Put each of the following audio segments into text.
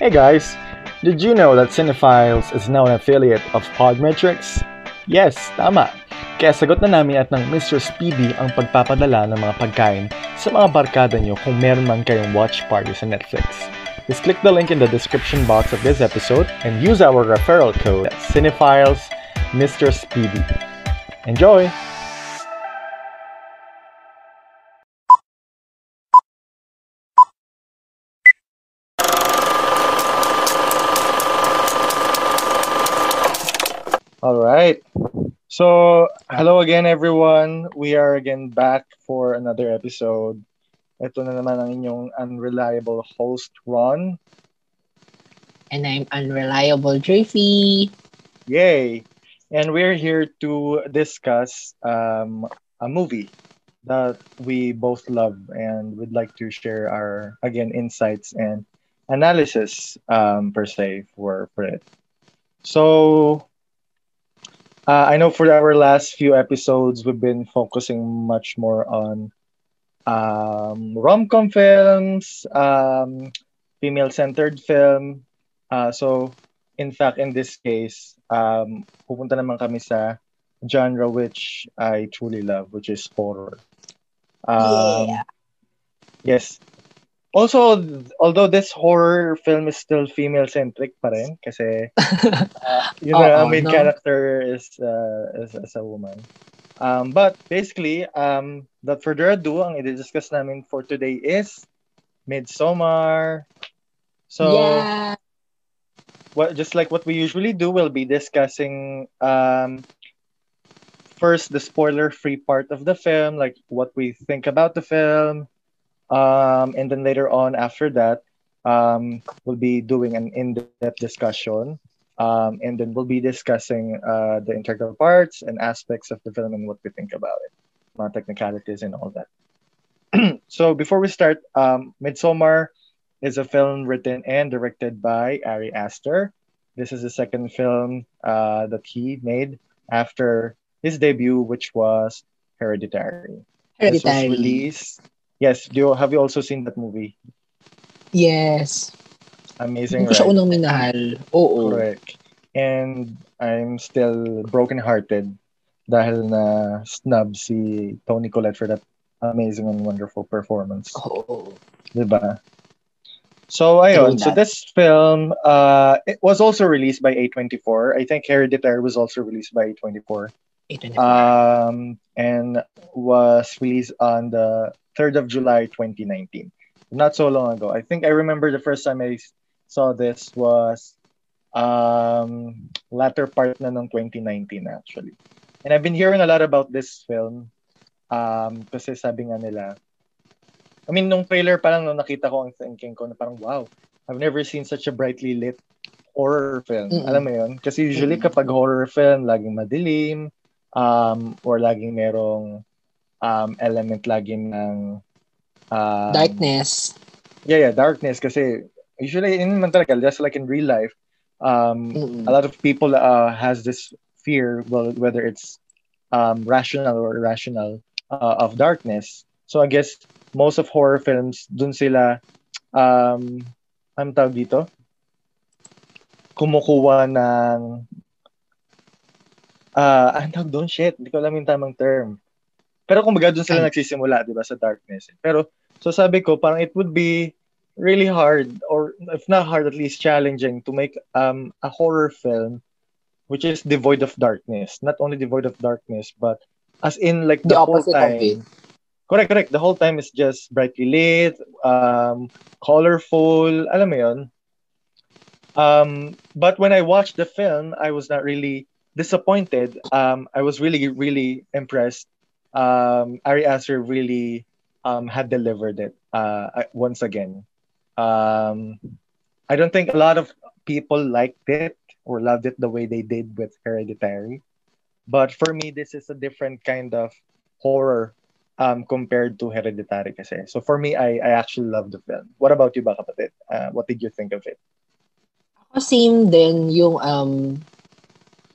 Hey guys, did you know that Cinephiles is now an affiliate of Podmetrics? Yes, tama! Kaya sagot na namin at ng Mr. Speedy ang pagpapadala ng mga pagkain sa mga barkada nyo kung meron man kayong watch party sa Netflix. Just click the link in the description box of this episode and use our referral code at Cinephiles Mr. Speedy. Enjoy! Alright, so hello again everyone. We are again back for another episode. Ito na naman ang inyong unreliable host, Ron. And I'm unreliable, Drifty. Yay! And we're here to discuss a movie that we both love and would like to share our, again, insights and analysis per se for it. So... I know for our last few episodes, we've been focusing much more on rom-com films, female-centered film. So, in fact, in this case, pupunta naman kami sa genre which I truly love, which is horror. Yeah. Yes. Also, although this horror film is still female-centric pa rin kasi main character is a woman. But basically, without further ado, ang i-discuss namin for today is Midsommar. So, yeah. Just like what we usually do, we'll be discussing first the spoiler-free part of the film, like what we think about the film. And then later on, after that, we'll be doing an in-depth discussion. And then we'll be discussing the integral parts and aspects of the film and what we think about it. Technicalities and all that. So before we start, Midsommar is a film written and directed by Ari Aster. This is the second film that he made after his debut, which was Hereditary. This was released... Yes, have you also seen that movie? Yes. Amazing, right? Hindi ko siya unang minahal. Oo. Correct. And I'm still broken-hearted dahil na snub si Toni Collette for that amazing and wonderful performance. Oo. Diba? So, ayun. So, this film, it was also released by A24. I think Hereditary was also released by A24. And was released on the 3rd of July, 2019. Not so long ago. I think I remember the first time I saw this was latter part na ng 2019 actually. And I've been hearing a lot about this film kasi sabi nga nila, I mean, nung trailer parang nung nakita ko ang thinking ko na parang wow, I've never seen such a brightly lit horror film. Mm-hmm. Alam mo yun? Kasi usually kapag horror film, laging madilim or laging merong element lagi ng darkness. Yeah, darkness kasi usually in man talaga, just like in real life, a lot of people has this fear, well, whether it's rational or irrational of darkness. So I guess most of horror films dun sila anong tawag dito? Kumukuha ng anong tawag dun? Shit, hindi ko alam yung tamang term. Pero kumbaga doon sila nagsisimula, di ba, sa darkness. Pero, so sabi ko, parang it would be really hard, or if not hard, at least challenging to make a horror film which is devoid of darkness. Not only devoid of darkness, but as in like the whole time. Correct. The whole time is just brightly lit, colorful, alam mo yun. But when I watched the film, I was not really disappointed. I was really, really impressed. Ari Aster really had delivered it once again. I don't think a lot of people liked it or loved it the way they did with Hereditary. But for me, this is a different kind of horror compared to Hereditary kasi. So for me, I actually loved the film. What about you, ba kapatid? What did you think of it? Same din yung...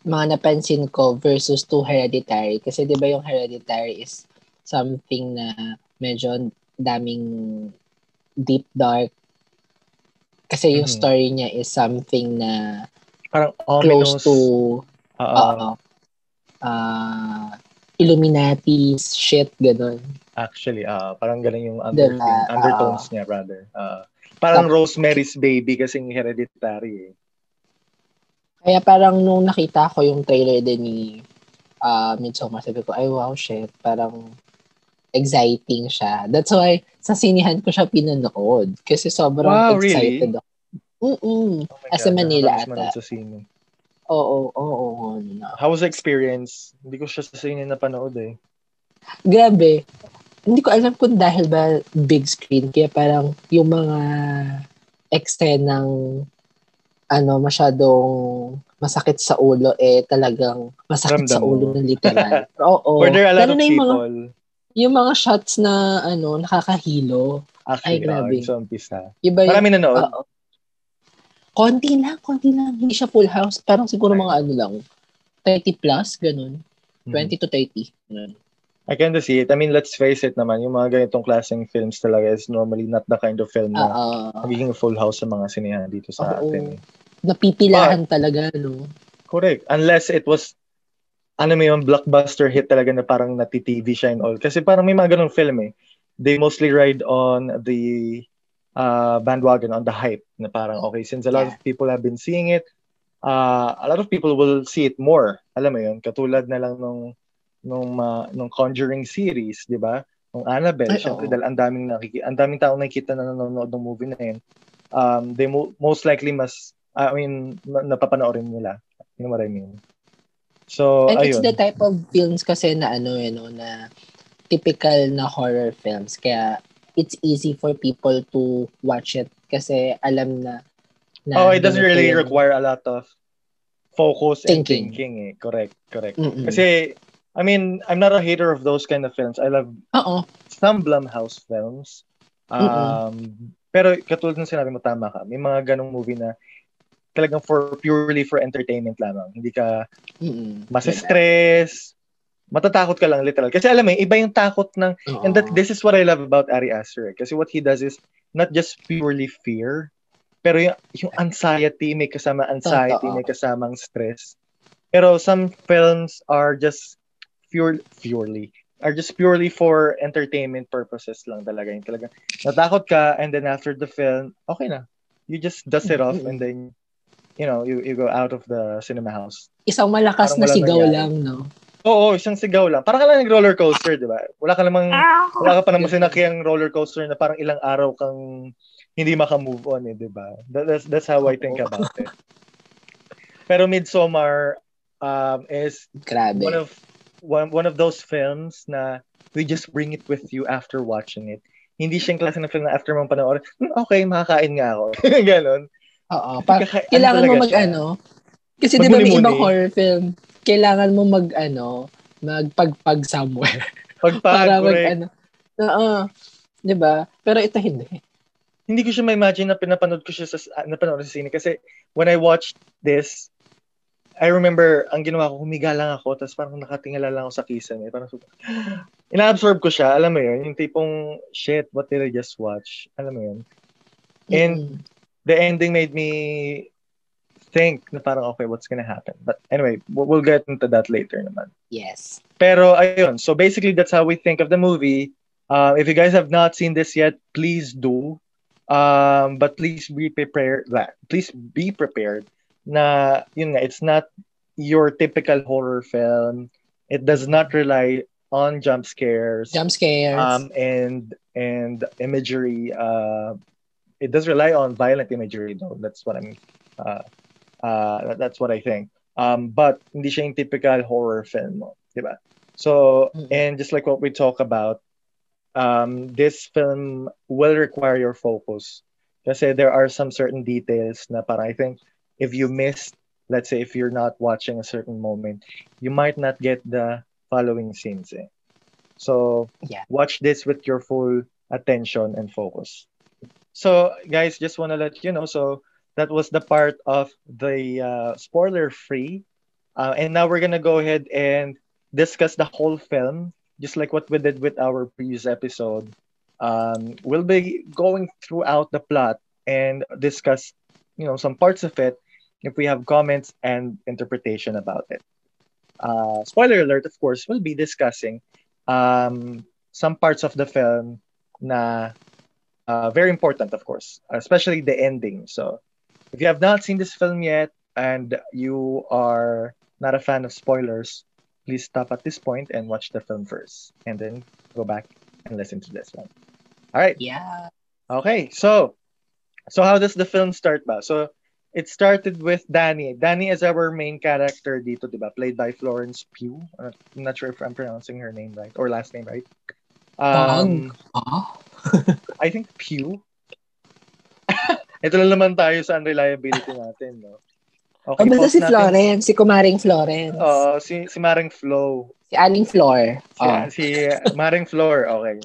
mga napansin ko versus to Hereditary. Kasi di ba yung Hereditary is something na medyo daming deep dark Kasi yung story niya is something na parang ominous, close to Illuminati shit, gano'n. Actually, parang gano'n yung undertones niya, brother. Parang Rosemary's Baby kasing Hereditary eh. Kaya parang nung nakita ko yung trailer din ni Midsommar, sabi ko, ay wow, shit. Parang exciting siya. That's why sa sinihan ko siya pinanood. Kasi sobrang excited ako. Oo. As a Manila ata. Oo. No. How was the experience? Hindi ko siya sa sinihan napanood eh. Grabe. Hindi ko alam kung dahil ba big screen. Kaya parang yung mga eksenang masyadong masakit sa ulo, eh talagang masakit sa ulo ng literal. Oo. Were there a lot of people? Yung mga shots na nakakahilo. Actually, ay grabe. Sa umpisa. Marami nanood. Konti lang. Hindi siya full house. Parang siguro mga 30 plus, ganun. 20 to 30. Ganun. I can see it. I mean, let's face it naman, yung mga ganitong klaseng films talaga is normally not the kind of film na magiging full house sa mga sinehan dito sa atin. Napipilahan talaga, no? Correct. Unless it was, yung blockbuster hit talaga na parang nati-TV siya and all. Kasi parang may mga ganong film eh. They mostly ride on the bandwagon, on the hype. Na parang, okay, since a lot of people have been seeing it, a lot of people will see it more. Alam mo yun? Katulad na lang nung Conjuring series, 'di ba? Nung Annabelle, syempre dahil ang daming taong nakikita na nanonood ng movie na 'yan. They most likely napapanoorin nila. Yun mo rin yun. So, and ayun. It's the type of films kasi na na typical na horror films, kaya it's easy for people to watch it kasi alam na it doesn't really require a lot of focus and thinking eh. Correct. Mm-mm. Kasi I mean, I'm not a hater of those kind of films. I love some Blumhouse films. Pero katulad ng sinabi mo, tama ka. May mga ganong movie na talagang purely for entertainment lamang. Hindi ka masistress. Matatakot ka lang, literal. Kasi alam mo, iba yung takot ng... Uh-oh. And this is what I love about Ari Aster. Kasi what he does is not just purely fear, pero yung anxiety, may kasama anxiety, may kasamang stress. Pero some films are just... purely for entertainment purposes lang talaga. Yung talaga natakot ka and then after the film, okay na. You just dust it off and then you go out of the cinema house. Isang malakas na sigaw lang, no? Oo, isang sigaw lang. Parang ka lang nag-roller coaster, di ba? Wala ka pa namang sinakyang roller coaster na parang ilang araw kang hindi makamove on, eh, di ba? That's how I think about it. Pero Midsommar is grabe. One of those films na we just bring it with you after watching it. Hindi siyang klase ng film na after mong panoorin, okay, makakain nga ako. Ganon. Oo. Kailangan mo kasi di ba may ibang horror film, kailangan mo magpagpag somewhere. Para di ba? Pero ito hindi. Hindi ko siya ma-imagine na pinapanood ko siya napanood sa sine kasi when I watched this, I remember, ang ginawa ko, humiga lang ako, tapos parang nakatingala lang ako sa kisame. Parang inaabsorb ko siya, alam mo yun, yung tipong, shit, what did I just watch? Alam mo yun. And the ending made me think na parang, okay, what's gonna happen? But anyway, we'll get into that later naman. Yes. Pero ayun, so basically, that's how we think of the movie. If you guys have not seen this yet, please do. But please be prepared na yun nga, it's not your typical horror film. It does not rely on jump scares and imagery. It does rely on violent imagery though. That's what I mean. That's what I think. But hindi siya yung typical horror film, diba? So and just like what we talk about, this film will require your focus. Kasi there are some certain details na para I think if you missed, let's say if you're not watching a certain moment, you might not get the following scenes. Eh? So watch this with your full attention and focus. So guys, just want to let you know, so that was the part of the spoiler free. And now we're going to go ahead and discuss the whole film, just like what we did with our previous episode. We'll be going throughout the plot and discuss, you know, some parts of it if we have comments and interpretation about it. Spoiler alert, of course, we'll be discussing some parts of the film na very important, of course, especially the ending. So if you have not seen this film yet and you are not a fan of spoilers, please stop at this point and watch the film first and then go back and listen to this one. All right. Yeah. Okay. So how does the film start ba? So it started with Danny. Danny is our main character dito, diba? Played by Florence Pugh. I'm not sure if I'm pronouncing her name right or last name right. I think Pugh. Ito lang naman tayo sa unreliability natin, no? Okay, basta si Florence, natin. Si Kumaring Florence. Oo, si Maring Flo. Si Aling Flor. Si Maring Flor, okay.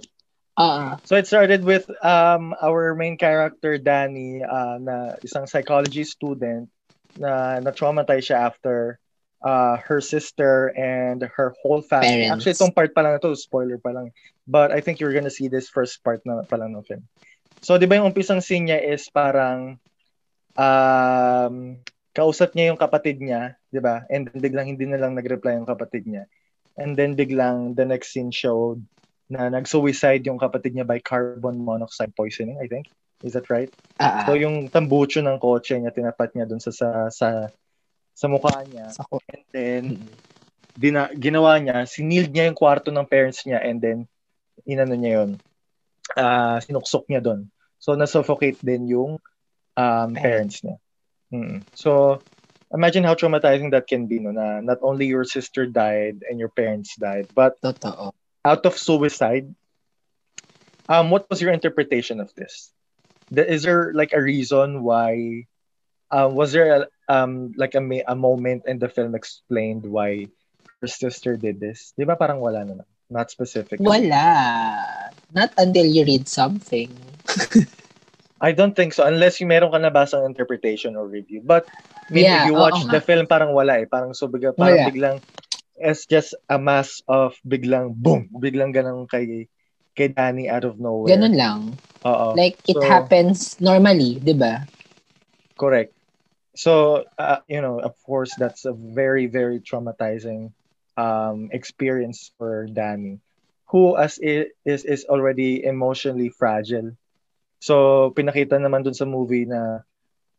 So it started with our main character, Danny, na isang psychology student na na-traumatize siya after her sister and her whole family. Parents. Actually, itong part pa lang na to, spoiler pa lang. But I think you're gonna see this first part na pa lang ng film. So, di ba yung umpisang scene niya is parang kausap niya yung kapatid niya, di ba? And then biglang hindi na lang nag-reply yung kapatid niya. And then biglang the next scene showed na nag-suicide yung kapatid niya by carbon monoxide poisoning, I think. Is that right? So yung tambucho ng kotse niya, tinapat niya dun sa mukha niya. And then ginawa niya, sinilid niya yung kwarto ng parents niya and then inano niya yun. Sinuksok niya dun. So nasuffocate din yung parents niya. So, imagine how traumatizing that can be, no? Na not only your sister died and your parents died, but totoo. Out of suicide. What was your interpretation of this? Is there like a reason why? Was there a moment in the film explained why her sister did this? Di ba parang wala na? Not specific. Wala. Not until you read something. I don't think so unless you meron ka nabasang interpretation or review. But if you watch the film, parang wala eh. Parang biglang it's just a mass of biglang boom, biglang ganang kay Danny out of nowhere. Ganun lang. Oo. Like it happens normally, 'di ba? Correct. So, you know, of course that's a very very traumatizing experience for Danny, who as it is already emotionally fragile. So, pinakita naman dun sa movie na,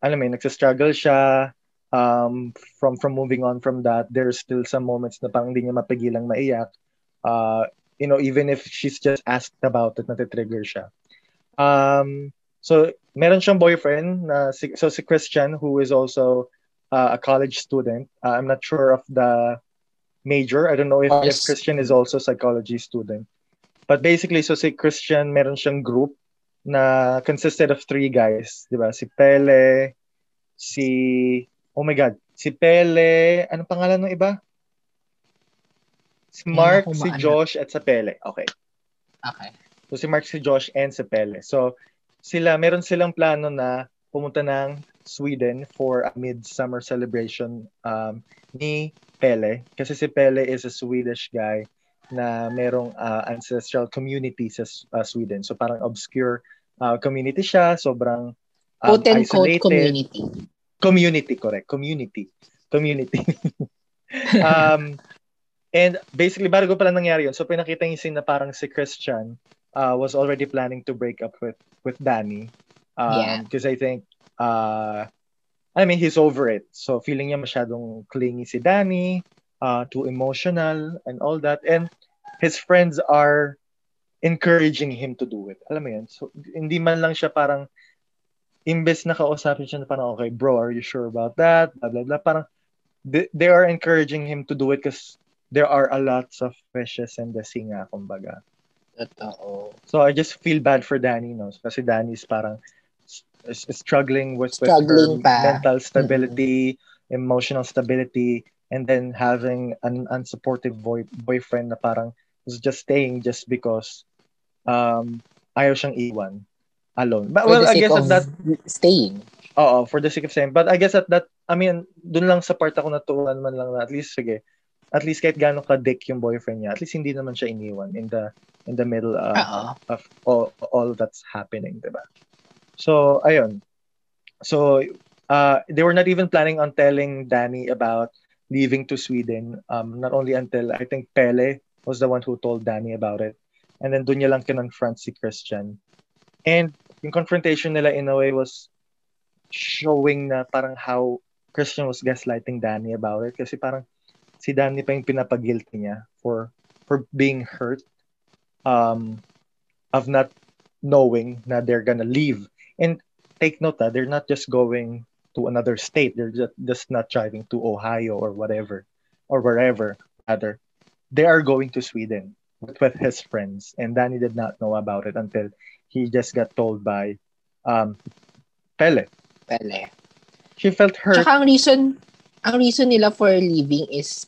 alam mo, nagsastruggle siya from moving on from that. There's still some moments na parang hindi niya mapigilang maiyak. You know, even if she's just asked about it, natitrigger siya. So, meron siyang boyfriend, si Christian, who is also a college student. I'm not sure of the major. I don't know if Christian is also a psychology student. But basically, so si Christian, meron siyang group na consisted of three guys, di ba? Si Pele, anong pangalan ng iba? Si Mark, si Josh, at si Pele. Okay. So si Mark, si Josh, and si Pele. So meron silang plano na pumunta ng Sweden for a Midsommar celebration ni Pele. Kasi si Pele is a Swedish guy na merong ancestral community sa Sweden. So parang obscure community siya, sobrang isolated. Community, correct. Community. And basically, bago pala nangyari yun, so pinakita yung scene na parang si Christian was already planning to break up with Danny. Because I think, he's over it. So feeling niya masyadong clingy si Danny, too emotional and all that, and his friends are encouraging him to do it. Alam mo yun? So, hindi man lang siya parang, imbes na kausapin siya na parang, okay, bro, are you sure about that? Blah, blah, blah. Parang, they are encouraging him to do it because there are a lots of fishes in the sea nga, kumbaga. Totoo. So, I just feel bad for Danny, no? Kasi Danny's parang struggling with her mental stability, emotional stability, and then having an unsupportive boyfriend na parang is just staying just because ayaw siyang iwan alone. But for I guess at that staying. Oo, for the sake of staying. But I guess at that, dun lang sa part ako natuunan man lang na at least, sige, at least kahit gano'ng ka-dick yung boyfriend niya, at least hindi naman siya iniwan in the middle of all that's happening, diba? So, ayun. So they were not even planning on telling Danny about leaving to Sweden, not only until I think Pele was the one who told Danny about it. And then doon niya lang kinonfront si Christian. And yung confrontation nila in a way was showing na parang how Christian was gaslighting Danny about it. Kasi parang si Danny pa yung pinapag-guilty niya for being hurt, of not knowing na they're gonna leave. And take note that they're not just going to another state. They're just not driving to Ohio or whatever, or wherever, rather. They are going to Sweden with his friends. And Danny did not know about it until he just got told by Pele. She felt hurt. Tsaka ang reason nila for leaving is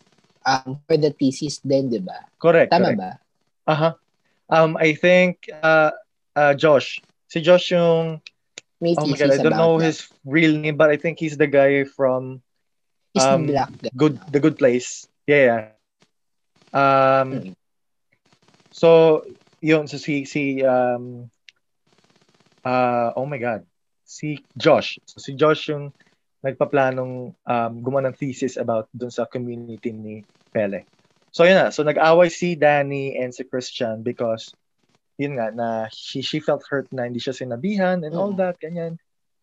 for the thesis din, di ba? Correct. Tama correct. Ba? Uh-huh. I think Josh. Si Josh yung... May oh my God, I don't know that. His real name, but I think he's the guy from... He's black guy. The Good Place. Yeah. So, yun. So, oh my God. Si Josh. So, si Josh yung nagpaplanong gumawa ng thesis about dun sa community ni Pele. So, yun na. So, nag-away si Danny and si Christian because, yun nga, na she felt hurt na hindi siya sinabihan and all that, ganyan.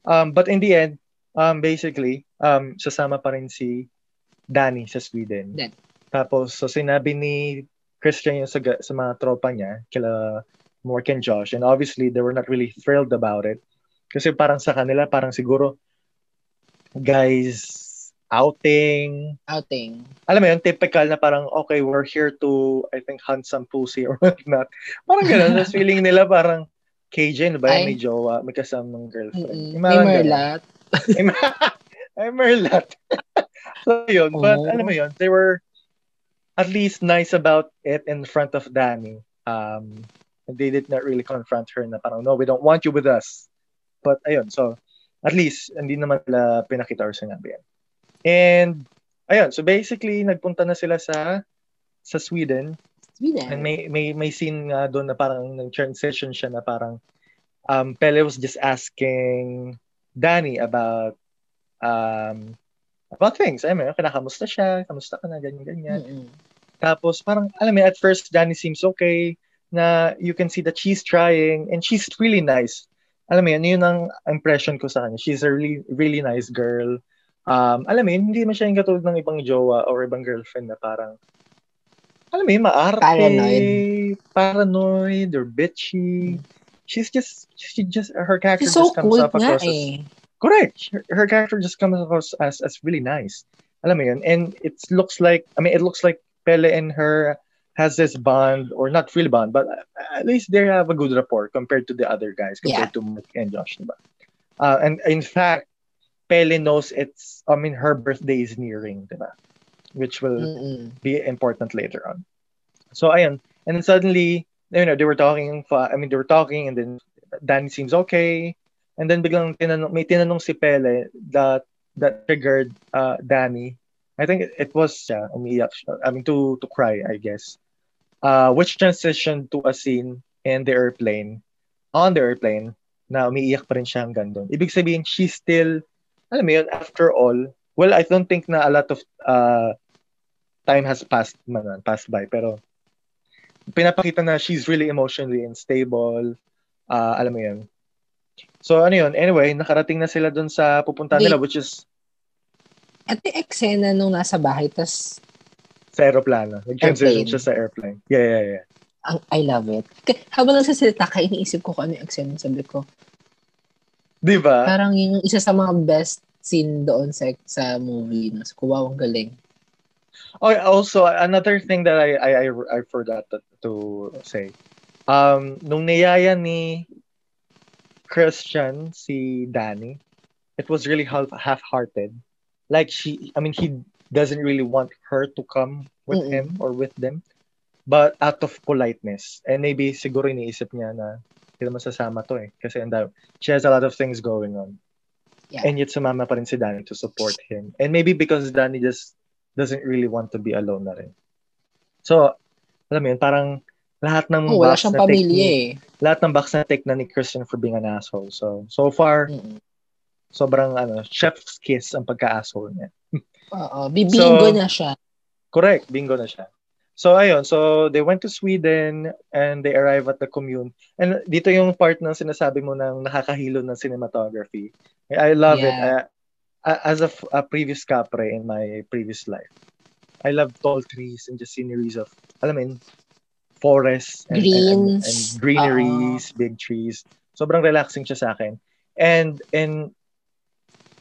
But in the end, basically, sasama pa rin si Danny sa Sweden. Then, tapos, so sinabi ni Christian yung sa mga tropa niya, kila Mark and Josh, and obviously, they were not really thrilled about it. Kasi parang sa kanila, parang siguro, guys, outing. Alam mo yun, typical na parang, okay, we're here to, I think, hunt some pussy or whatnot. Parang gano'n, na feeling nila parang, KJ, ano ba yun? May jowa, may kasamang girlfriend. May merlat. May merlat. So yun, but alam mo yun, they were at least nice about it in front of Danny. They did not really confront her na parang, no, we don't want you with us. But ayun, so at least hindi naman nila pinakita or sinabi yan. And ayun, so basically nagpunta na sila sa Sweden. And may scene nga doon na parang nag-transition siya na parang Pele was just asking Danny about things. I mean, kinakamusta siya, kamusta ka na, ganyan. Mm-hmm. Tapos parang alam mo at first Danny seems okay na you can see that she's trying and she's really nice. Alam mo yun ang impression ko sa kanya. She's a really, really nice girl. Alam mo yun, hindi masyadong katulad ng ibang jowa or ibang girlfriend na parang, alam mo yun, maarte, paranoid, or bitchy. She just, her character she's just so comes off across as, correct. Her character just comes across as really nice. Alam mo yun, and it looks like Pele and her has this bond, or not real bond, but at least they have a good rapport compared to the other guys, compared to Mark and Josh. And in fact, Pele knows her birthday is nearing, diba? Which will be important later on. So, ayun. And then suddenly, you know, they were talking, and then Danny seems okay. And then biglang may tinanong si Pele that triggered Danny. I think it was siya, umiyak siya. I mean, to cry, I guess. Which transitioned to a scene on the airplane, na umiiyak pa rin siya hanggang doon. Ibig sabihin, she's still, alam mo yun, after all, well, I don't think na a lot of time has passed by, pero pinapakita na she's really emotionally unstable, alam mo yun. So, ano yun, anyway, nakarating na sila doon sa pupuntahan nila, which is, at yung eksena nung nasa bahay, tas sa aeroplano. Nag-transition siya sa airplane. Yeah. I love it. Habang nagsasalita ka, iniisip ko kung ano yung eksena. Sabi ko. Diba? Parang yung isa sa mga best scene doon sa movie. No? So, wow, ang galing. Oh, also, another thing that I forgot to say. Nung niyaya ni Christian, si Danny, it was really half-hearted. Like he doesn't really want her to come with him or with them, but out of politeness. And maybe siguro iniisip niya na hindi naman sasama to eh. Kasi she has a lot of things going on. Yeah. And yet sumama pa rin si Danny to support him. And maybe because Danny just doesn't really want to be alone na rin. So, alam mo yun, parang lahat ng box na take na ni Christian for being an asshole. So far, sobrang ano, chef's kiss ang pagka-asshole niya. Oo, bibingo so, na siya. Correct, bingo na siya. So ayun, so they went to Sweden and they arrive at the commune. And dito yung part ng sinasabi mo ng nakakahilo ng cinematography. I love it. As a previous kapre in my previous life, I love tall trees and just sceneries of, alam mo, forests and greeneries, big trees. Sobrang relaxing siya sa akin. And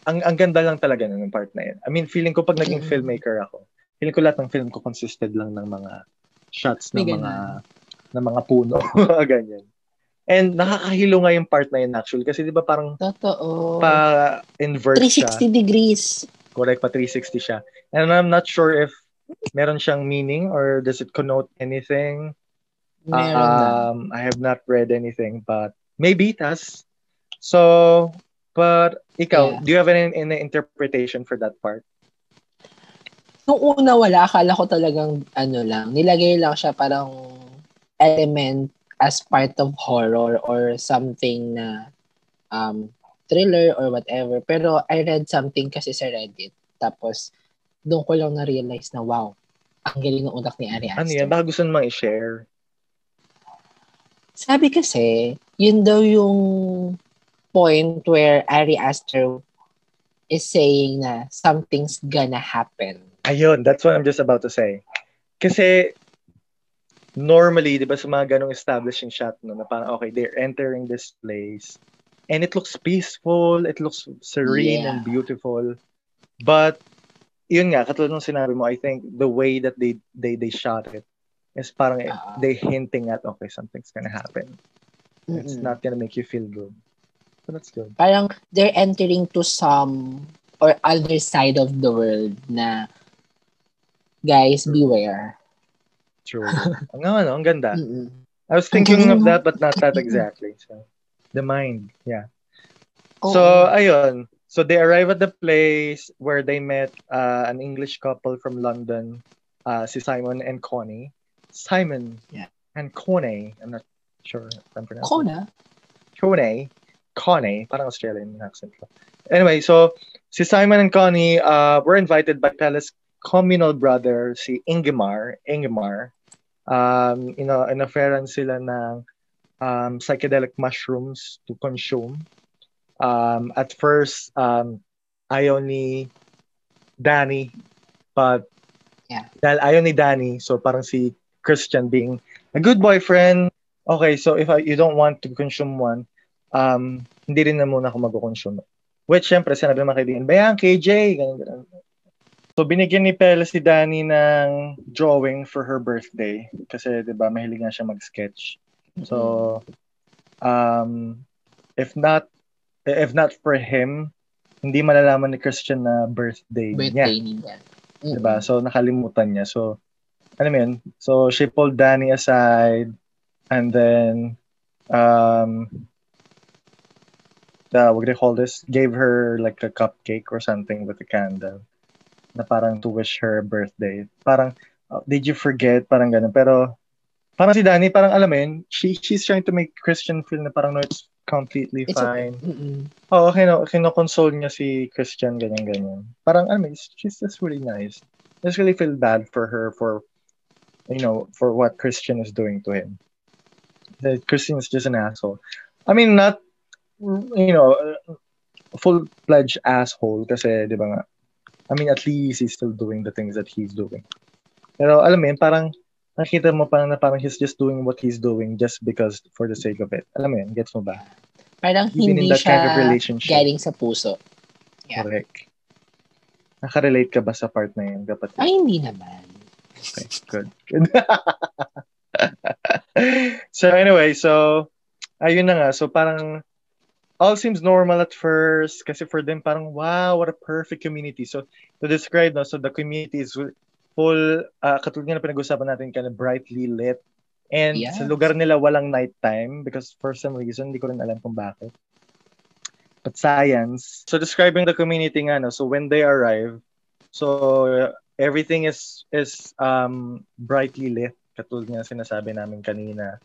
ang ganda lang talaga ng part na yun. I mean, feeling ko pag naging filmmaker ako, feeling ko lahat ng film ko consisted lang ng mga shots ng mga puno. Ganyan. And nakakahilo nga yung part na yun actually. Kasi di ba parang totoo. Pa-invert 360 siya. 360 degrees. Correct, pa 360 siya. And I'm not sure if meron siyang meaning or does it connote anything. I have not read anything but maybe it has. So, but ikaw, do you have any interpretation for that part? Noong una wala, akala ko talagang ano lang, nilagay lang siya parang element as part of horror or something na thriller or whatever. Pero I read something kasi sa Reddit. Tapos, doon ko lang na-realize na, wow, ang galing ng utak ni Ari Aster. Ano yan? Baka gusto naman i-share. Sabi kasi, yun daw yung point where Ari Aster is saying na something's gonna happen. Ayun, that's what I'm just about to say. Kasi, normally, di ba, sa mga ganong establishing shot, no, na parang, okay, they're entering this place, and it looks peaceful, it looks serene and beautiful. But, yun nga, katulad ng sinabi mo, I think the way that they shot it is parang they hinting at, okay, something's gonna happen. Mm-hmm. It's not gonna make you feel good. So that's good. Parang, they're entering to some or other side of the world na, guys, beware. True. Ang ganda. Mm-mm. I was thinking of that but not that exactly. So, the mind, Oh. So, ayun. So, they arrive at the place where they met an English couple from London, si Simon and Connie. And Connie. I'm not sure if I'm pronouncing it. Connie. Parang Australian accent. Anyway, so, si Simon and Connie were invited by Palace communal brother, si Ingemar. Inoferan sila ng psychedelic mushrooms to consume. At first, ayaw ni Danny, but dahil ayaw ni Danny, so parang si Christian being a good boyfriend, okay, so if you don't want to consume one, hindi rin na muna ako mag-consume. Which, syempre, sinabi naman kay Dean, bayan, KJ, ganun. So, binigyan ni Pella si Dani ng drawing for her birthday. Kasi, di ba, mahilig nga siya mag-sketch. So, if not for him, hindi malalaman ni Christian na birthday niya. Mm-hmm. Di ba? So, nakalimutan niya. So, ano yun? So, she pulled Dani aside and then, what do they call this? Gave her like a cupcake or something with a candle. Na parang to wish her birthday. Parang, did you forget? Parang ganun. Pero, parang si Dani, parang alam mo yun, she's trying to make Christian feel na parang, no, it's completely fine. Okay. Oo, kinoconsole niya si Christian, ganyan. Parang, alam mo, she's just really nice. I just really feel bad for her for what Christian is doing to him. That Christian is just an asshole. I mean, not, full-fledged asshole kasi, di ba nga, I mean, at least he's still doing the things that he's doing. Pero alam mo yun, parang nakita mo pa na parang he's just doing what he's doing just because for the sake of it. Alam mo yun, gets mo ba? Parang even hindi siya kind of galing sa puso. Yeah. Correct. Nakarelate ka ba sa part na yun? Dapat yun? Ay, hindi naman. Okay, good. So anyway, so ayun na nga. So parang all seems normal at first kasi for them parang wow, what a perfect community. So to describe, no, so the community is full, katulad nga na pinag-usapan natin, kind of brightly lit. And sa lugar nila walang nighttime because for some reason, hindi ko rin alam kung bakit. But science. So describing the community nga, no, so when they arrive, so everything is brightly lit. Katulad nga sinasabi namin kanina.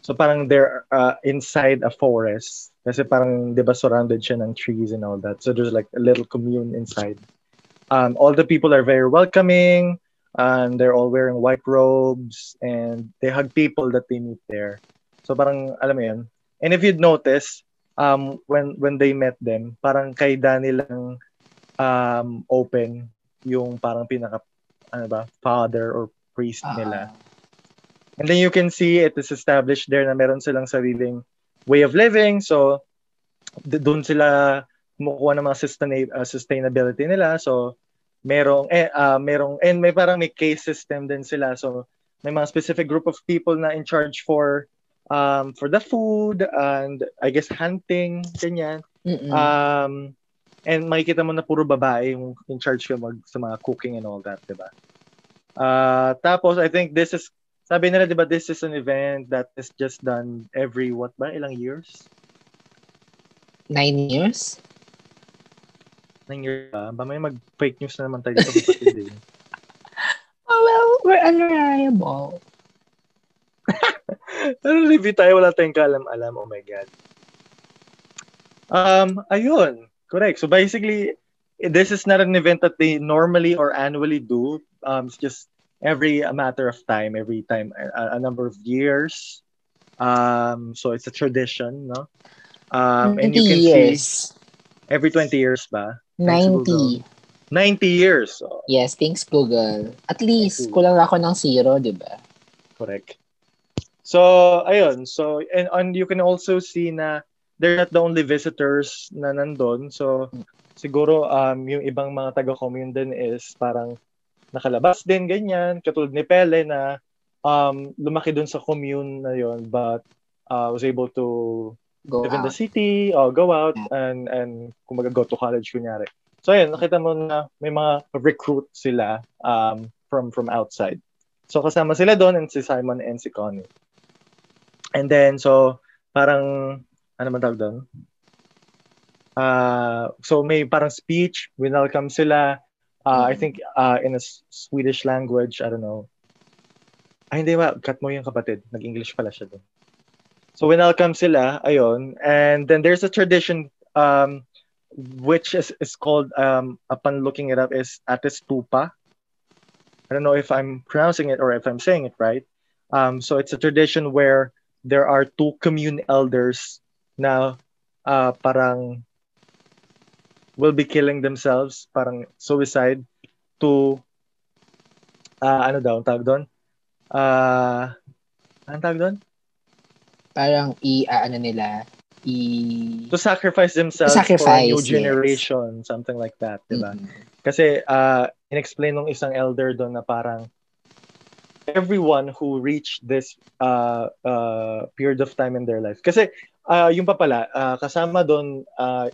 So parang they're inside a forest Kasi parang, di ba, surrounded siya ng trees and all that. So there's like a little commune inside. All the people are very welcoming. They're all wearing white robes. And they hug people that they meet there. So parang, alam mo yun. And if you'd notice, when they met them, parang kay Danny lang open yung parang pinaka, ano ba, father or priest nila. And then you can see it is established there na meron silang sariling way of living. So, doon sila kumukuha ng mga sustainability nila. So, merong, and may parang may case system din sila. So, may mga specific group of people na in charge for the food and I guess hunting, ganyan. And makikita mo na puro babae yung in charge sa mga cooking and all that, diba? Tapos, I think this is, sabi nila, diba, this is an event that is just done every, what ba? Ilang years? 9 years? 9 years ba? Ba may mag-fake news na naman tayo. Oh, well, we're unreliable. Pero review tayo, wala tayong kalam-alam. Oh my God. Ayun. Correct. So basically, this is not an event that they normally or annually do. It's just every a matter of time, every time, a number of years. So it's a tradition, no? And you can see every 20 years ba? 90. 90 years. So. Yes, thanks Google. At least, kulang ako ng 0, di ba? Correct. So, ayun. So, and you can also see na they're not the only visitors na nandun. So, siguro, yung ibang mga taga-commune din is parang nakalabas din, ganyan. Katulad ni Pele na lumaki dun sa commune na yon, but was able to live in the city, or go out, and kumbaga go to college, kunyari. So, ayun, nakita mo na may mga recruit sila from outside. So, kasama sila dun, and si Simon and si Connie. And then, so, parang, ano man tawag dun? So, may parang speech, winelcome sila, I think in a Swedish language, I don't know. Ay, hindi ba? Cut mo yung kapatid. Nag-English pala siya doon. So, welcome sila. Ayun. And then there's a tradition which is called, upon looking it up, is Ättestupa. I don't know if I'm pronouncing it or if I'm saying it right. So, it's a tradition where there are two commune elders na parang will be killing themselves, parang suicide, to, ano daw, ang tawag doon? Parang to sacrifice themselves for a new generation, something like that, diba? Kasi, inexplain nung isang elder doon na parang, everyone who reached this period of time in their life. Kasi, yung pa pala, kasama doon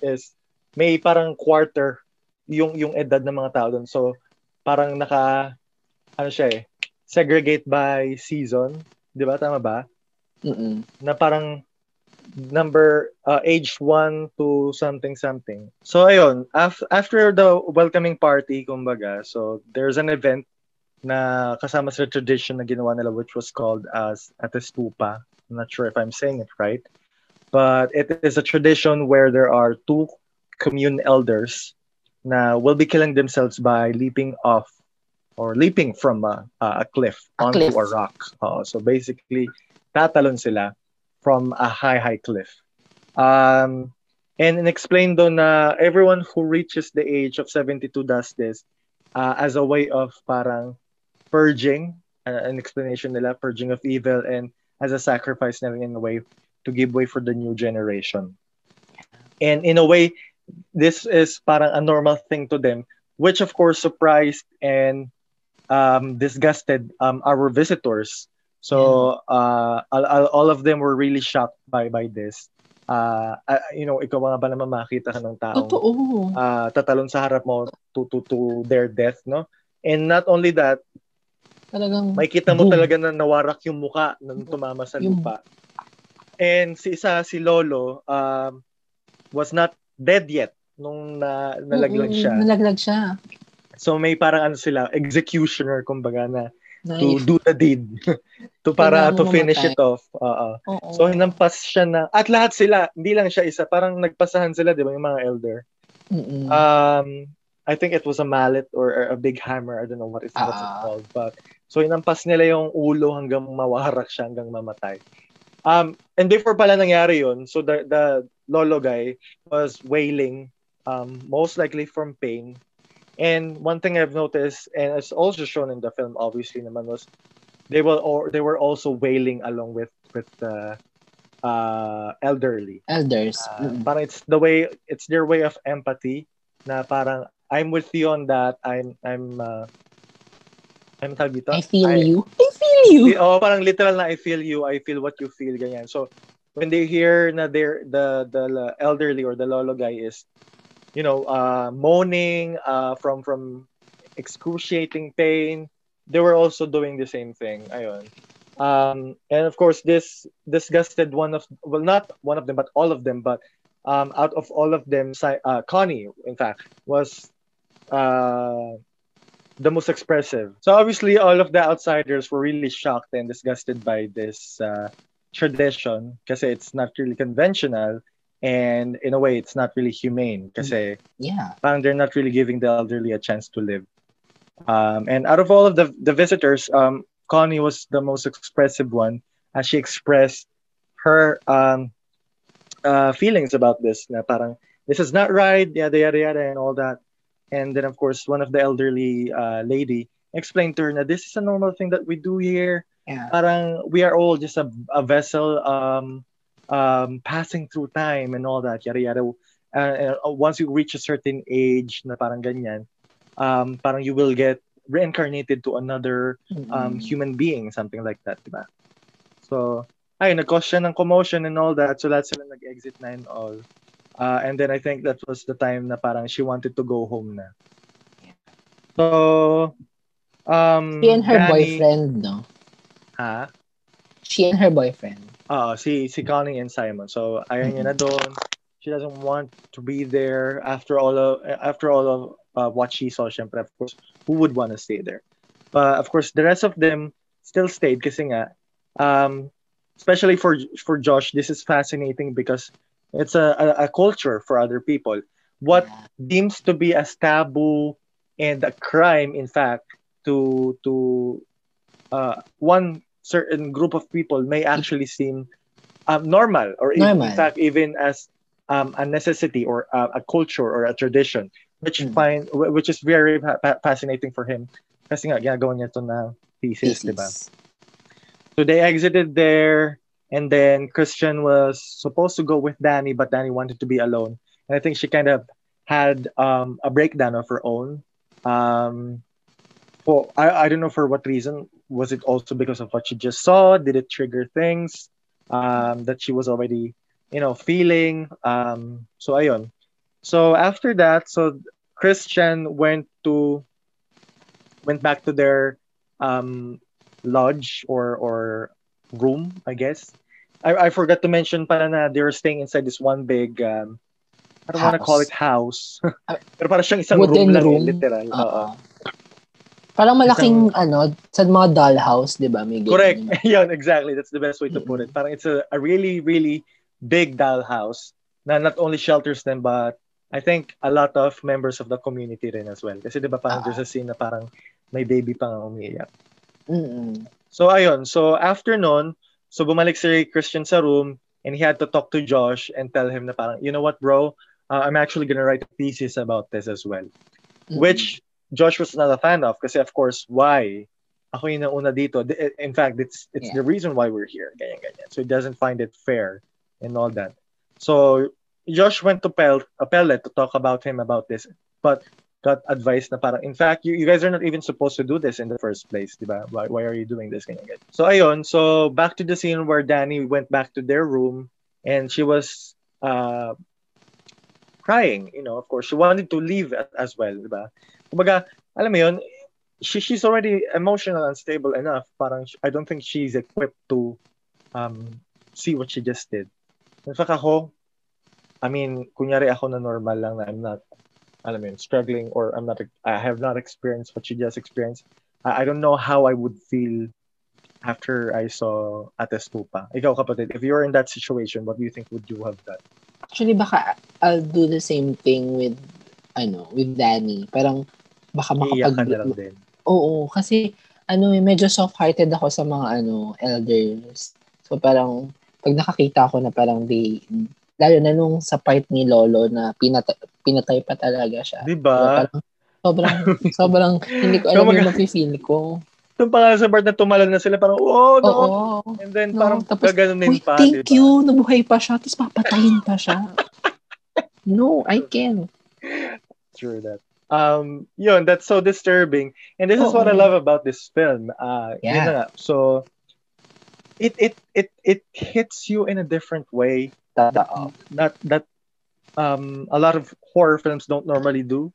is, may parang quarter yung edad ng mga tao doon. So, parang segregate by season. Di ba? Tama ba? Na parang number, age 1 to something. So, ayun. After the welcoming party, kumbaga, so, there's an event na kasama sa tradition na ginawa nila which was called as Ättestupa. I'm not sure if I'm saying it right. But it is a tradition where there are two commune elders na will be killing themselves by leaping from a cliff onto a rock. So basically, tatalon sila from a high cliff. And explained doon na everyone who reaches the age of 72 does this as a way of parang purging, an explanation nila, purging of evil, and as a sacrifice nila in a way to give way for the new generation. And in a way, this is parang a normal thing to them, which of course surprised and disgusted our visitors. So all of them were really shocked by this. Ikaw nga ba naman makita ka ng taong tatalon sa harap mo to their death, no? And not only that, talagang makita mo talaga na nawarak yung muka nung tumama sa lupa. And si Lolo was not dead yet nung nalaglag siya. So may parang sila, executioner kumbaga na nice. To do the deed. To para to finish it off. Oo. So hinampas siya na, at lahat sila, hindi lang siya isa, parang nagpasahan sila, di ba, yung mga elder. Mm-mm. I think it was a mallet or a big hammer. I don't know what it's called. But so hinampas nila yung ulo hanggang mawarak siya, hanggang mamatay. And before pala nangyari yun, so the lolo guy was wailing, most likely from pain. And one thing I've noticed, and it's also shown in the film, obviously, naman, was they were also wailing along with the elderly. Elders. But it's the way, it's their way of empathy. Na parang I'm with you on that. I'm tawag dito. I feel you. Oh, parang literal na I feel you. I feel what you feel. Ganyan. So when they hear na the elderly or the lolo guy is, you know, moaning from excruciating pain. They were also doing the same thing. Ayun. And of course, this disgusted out of all of them, Connie, in fact, was the most expressive. So obviously, all of the outsiders were really shocked and disgusted by this tradition kasi it's not really conventional. And in a way, it's not really humane kasi parang they're not really giving the elderly a chance to live. And out of all of the visitors, Connie was the most expressive one as she expressed her feelings about this. Na parang, this is not right, yada, yada, yada, and all that. And then, of course, one of the elderly lady explained to her that this is a normal thing that we do here. Yeah. Parang, we are all just a vessel passing through time and all that, yada yada. Once you reach a certain age, na parang ganyan, parang you will get reincarnated to another human being, something like that, diba? So, nag-cause siya ng commotion and all that, so lahat sila nag-exit na and all. And then I think that was the time na parang she wanted to go home na. So, she and her boyfriend, no? Ha? She and her boyfriend. Si Connie and Simon. So ayaw niya na doon. She doesn't want to be there after all of what she saw. Syempre, of course, who would want to stay there? But of course, the rest of them still stayed kasi nga, especially for Josh, this is fascinating because it's a culture for other people. What deems to be as taboo and a crime, in fact, to one certain group of people may actually seem normal or normal. In fact even as a necessity or a culture or a tradition, which is very fascinating for him kasi nga ginagawa niya to na thesis. Diba? So they exited there and then Christian was supposed to go with Danny but Danny wanted to be alone and I think she kind of had a breakdown of her own. Well, I don't know for what reason. Was it also because of what she just saw? Did it trigger things that she was already, feeling? So ayun. So after that, so Christian went back to their lodge or room, I guess. I forgot to mention pala na they were staying inside this one big. I don't want to call it house. Pero para siyang isang room lang, literal. Uh-huh. Parang malaking, sa mga dollhouse, di ba? May game, correct. Yun, exactly. That's the best way to put it. Parang it's a really, really big dollhouse na not only shelters them, but I think a lot of members of the community rin as well. Kasi di ba parang there's a scene na parang may baby pang umiiyak. Mm-hmm. So, ayun. So, after nun, bumalik si Christian sa room and he had to talk to Josh and tell him na parang, you know what, bro? I'm actually gonna write a thesis about this as well. Mm-hmm. Which Josh was not a fan of kasi of course why ako yung nauna dito, in fact it's the reason why we're here, ganyan. So he doesn't find it fair and all that, so Josh went to Pellet to talk about this but got advice na parang in fact you guys are not even supposed to do this in the first place, diba? Why are you doing this, ganyan. So ayun, so back to the scene where Danny went back to their room and she was crying, of course she wanted to leave as well, diba? Kumbaga, alam mo yun, she's already emotional and stable enough. Parang I don't think she's equipped to see what she just did. In fact, ako, I mean, kunyari ako na normal lang na I'm not, struggling or I have not experienced what she just experienced. I don't know how I would feel after I saw Ättestupa. Ikaw, kapatid, if you were in that situation, what do you think would you have done? Actually, baka I'll do the same thing with, ano, with Danny. Parang, baka makapag... Iyakan din. Oo, kasi, ano, medyo soft-hearted ako sa mga, ano, elders. So, parang, pag nakakita ako na parang they... Lalo na nung sa part ni Lolo na pinatay pa talaga siya. Diba? So, sobrang hindi ko alam yung mapifeel ko. Yung pangalaman sa part na tumalan na sila, parang, oh, no. Oo. And then, no, parang gaganunin pa. Thank diba? You, nabuhay pa siya, tapos papatayin pa siya. No, I can't. True that. Yun, that's so disturbing. And this is what I love about this film. Yun na. So, it hits you in a different way. That a lot of horror films don't normally do.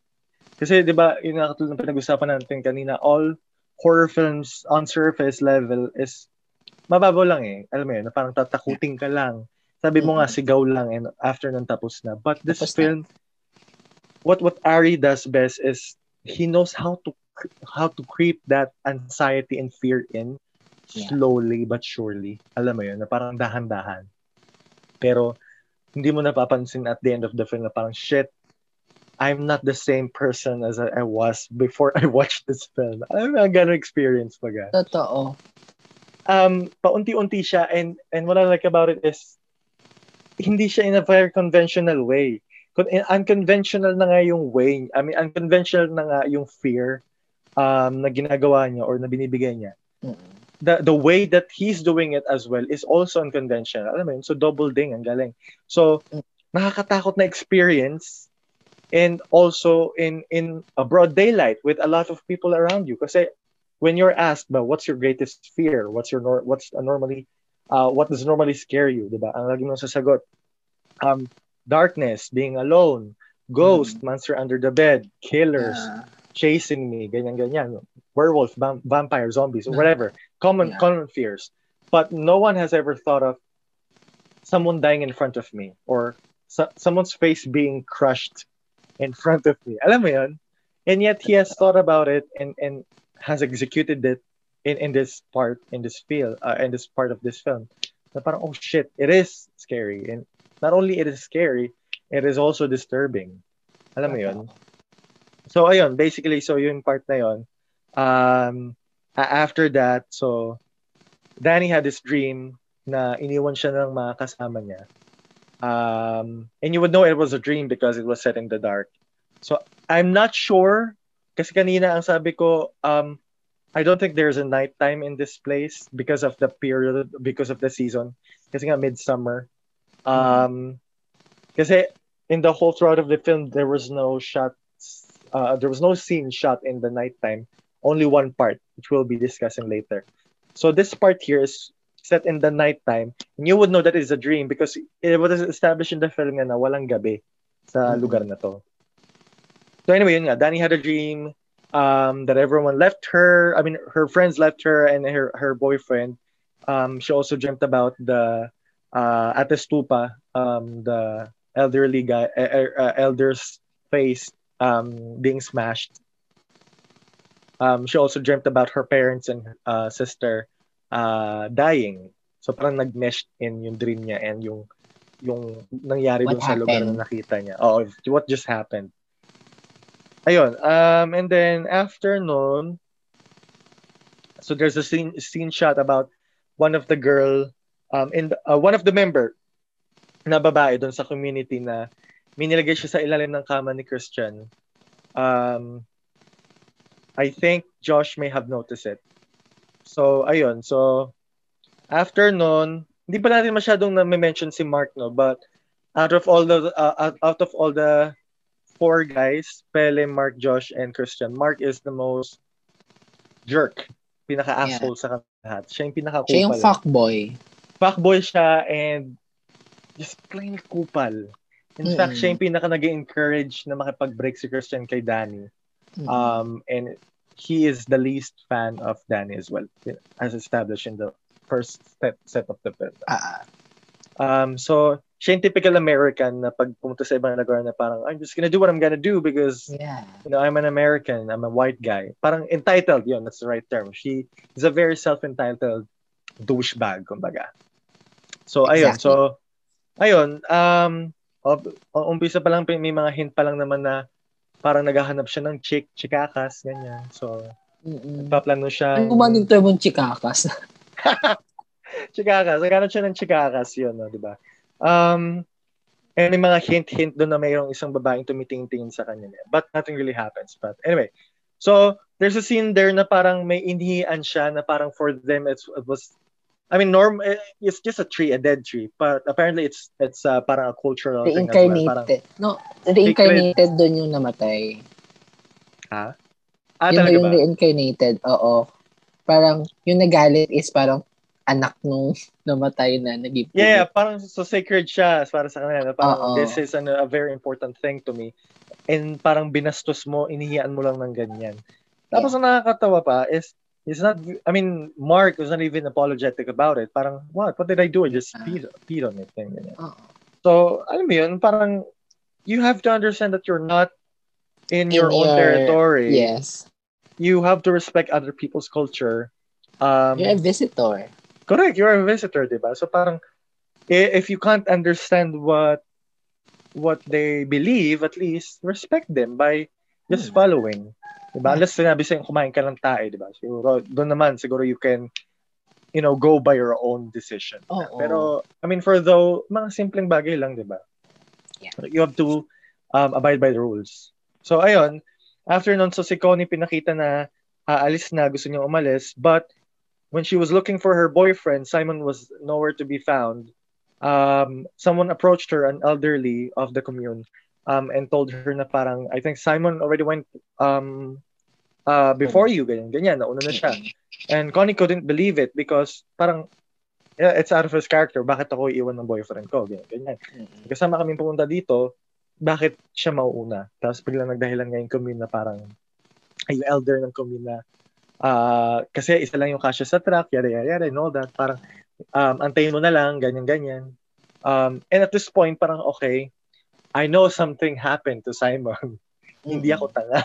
Kasi, di ba, yung nakatulad ng pinag-usapan natin kanina, all horror films on surface level is mababaw lang eh. Alam mo yun, na parang tatakuting ka lang. Sabi mo nga, sigaw lang and after nun tapos na. But this film, what Ari does best is he knows how to creep that anxiety and fear in slowly but surely. Alam mo yun, na parang dahan-dahan. Pero hindi mo napapansin at the end of the film na parang, shit, I'm not the same person as I was before I watched this film. Alam mo, ang gano'ng experience pa guys. Totoo. Paunti-unti siya and what I like about it is, hindi siya in a very conventional way. Unconventional na nga yung way. I mean, unconventional na nga yung fear na ginagawa niya or na binibigay niya. Mm-hmm. The way that he's doing it as well is also unconventional. Alam mo yun? So, double ding. Ang galing. So, nakakatakot na experience and also in a broad daylight with a lot of people around you. Kasi when you're asked, ba, what's your greatest fear? What does normally scare you? Diba? Ang lagi mong sasagot. Darkness, being alone, ghost, monster under the bed, killers, chasing me, ganyan-ganyan. Werewolf, vampire, zombies, whatever. Common fears. But no one has ever thought of someone dying in front of me or someone's face being crushed in front of me. Alam mo yun? And yet he has thought about it and has executed it in this part of this film. So parang, oh shit, it is scary. And not only it is scary, it is also disturbing. Alam mo yun? So ayun, basically, so yung part na yun. After that, so Danny had this dream na iniwan siya ng mga kasama niya. And you would know it was a dream because it was set in the dark. So I'm not sure, kasi kanina ang sabi ko, I don't think there's a nighttime in this place because of the period, because of the season. Kasi nga Midsommar. Kasi in the whole throughout of the film, there was no shot. There was no scene shot in the nighttime, only one part, which we'll be discussing later. So this part here is set in the nighttime, and you would know that it's a dream because it was established in the film na walang gabi sa lugar na to. So anyway, yun nga, Danny had a dream that everyone left her. I mean, her friends left her and her boyfriend. She also dreamt about the Ättestupa, the elderly guy, elder's face. Being smashed. She also dreamt about her parents and sister dying. So parang nag-meshed in yung dream niya and yung nangyari dun sa lugar na nakita niya. Oh, what just happened? Ayun. And then after noon, so there's a scene shot about one of the girl one of the member na babae dun sa community na minilagay siya sa ilalim ng kama ni Christian. I think Josh may have noticed it. So, ayun. So, after nun, hindi pa natin masyadong na-mention si Mark, no? But, out of all the four guys, Pele, Mark, Josh, and Christian, Mark is the most jerk. Pinaka-asshole sa lahat. Siya yung pinaka-kupal. Siya yung fuckboy. Fuckboy siya and just plain kupal. In fact, siya yung pinaka nag-encourage na makipag-break si Christian kay Danny. And he is the least fan of Danny as well, as established in the first set of the film. So, siya yung typical American na pag pumunta sa ibang lugar na parang, I'm just gonna do what I'm gonna do because, you know, I'm an American, I'm a white guy. Parang entitled, yun, that's the right term. She is a very self-entitled douchebag, kumbaga. So, ayun. Exactly. So, ayun. Umpisa pa lang, may mga hint pa lang naman na parang naghahanap siya ng chikakas, ganyan. So, nagpaplano siya. Ano ba yung term ng chikakas? Chikakas. Naghahanap siya ng chikakas, yun, no, di ba? And may mga hint-hint doon na mayroong isang babaeng tumitingin sa kanya niya. But nothing really happens. But anyway, so there's a scene there na parang may inihian siya na parang for them it was, I mean, it's just a tree, a dead tree. But apparently it's parang a cultural reincarnated. Thing. Reincarnated doon yung namatay. Ha? Talaga yung ba? Yung reincarnated, oo. Parang yung nagalit is parang anak nung namatay na naging pulit. Yeah, parang so sacred siya para sa kanila. Parang this is a very important thing to me. And parang binastos mo, inihiyaan mo lang ng ganyan. Tapos ang nakakatawa pa is, Mark was not even apologetic about it. Parang, what did I do? I just peed on it. Ganyan. So, alam mo yun, parang you have to understand that you're not in your own territory. Yes. You have to respect other people's culture. You're a visitor. Correct, you're a visitor, diba? So parang if you can't understand what they believe, at least respect them by just following, diba? Unless sinabi sa'yo kumain ka lang tayo, diba? Siguro doon naman siguro you can, you know, go by your own decision. Oh, pero I mean mga simpleng bagay lang, diba? Yeah. You have to abide by the rules. So ayun, after nun, so si Connie pinakita na aalis na, gusto niya umalis, but when she was looking for her boyfriend, Simon was nowhere to be found. Someone approached her, an elderly of the commune, and told her na parang, I think Simon already went before you, ganyan, nauna na siya. And Connie couldn't believe it because parang, it's out of his character, bakit ako iiwan ng boyfriend ko, ganyan. Kasama kami pumunta dito, bakit siya mauuna? Tapos biglang nagdahilan nga yung commune na parang, yung elder ng commune na, kasi isa lang yung kasya sa truck, yada, and all that. Parang, antayin mo na lang, ganyan. And at this point, parang, okay, I know something happened to Simon. Hindi ako tanga.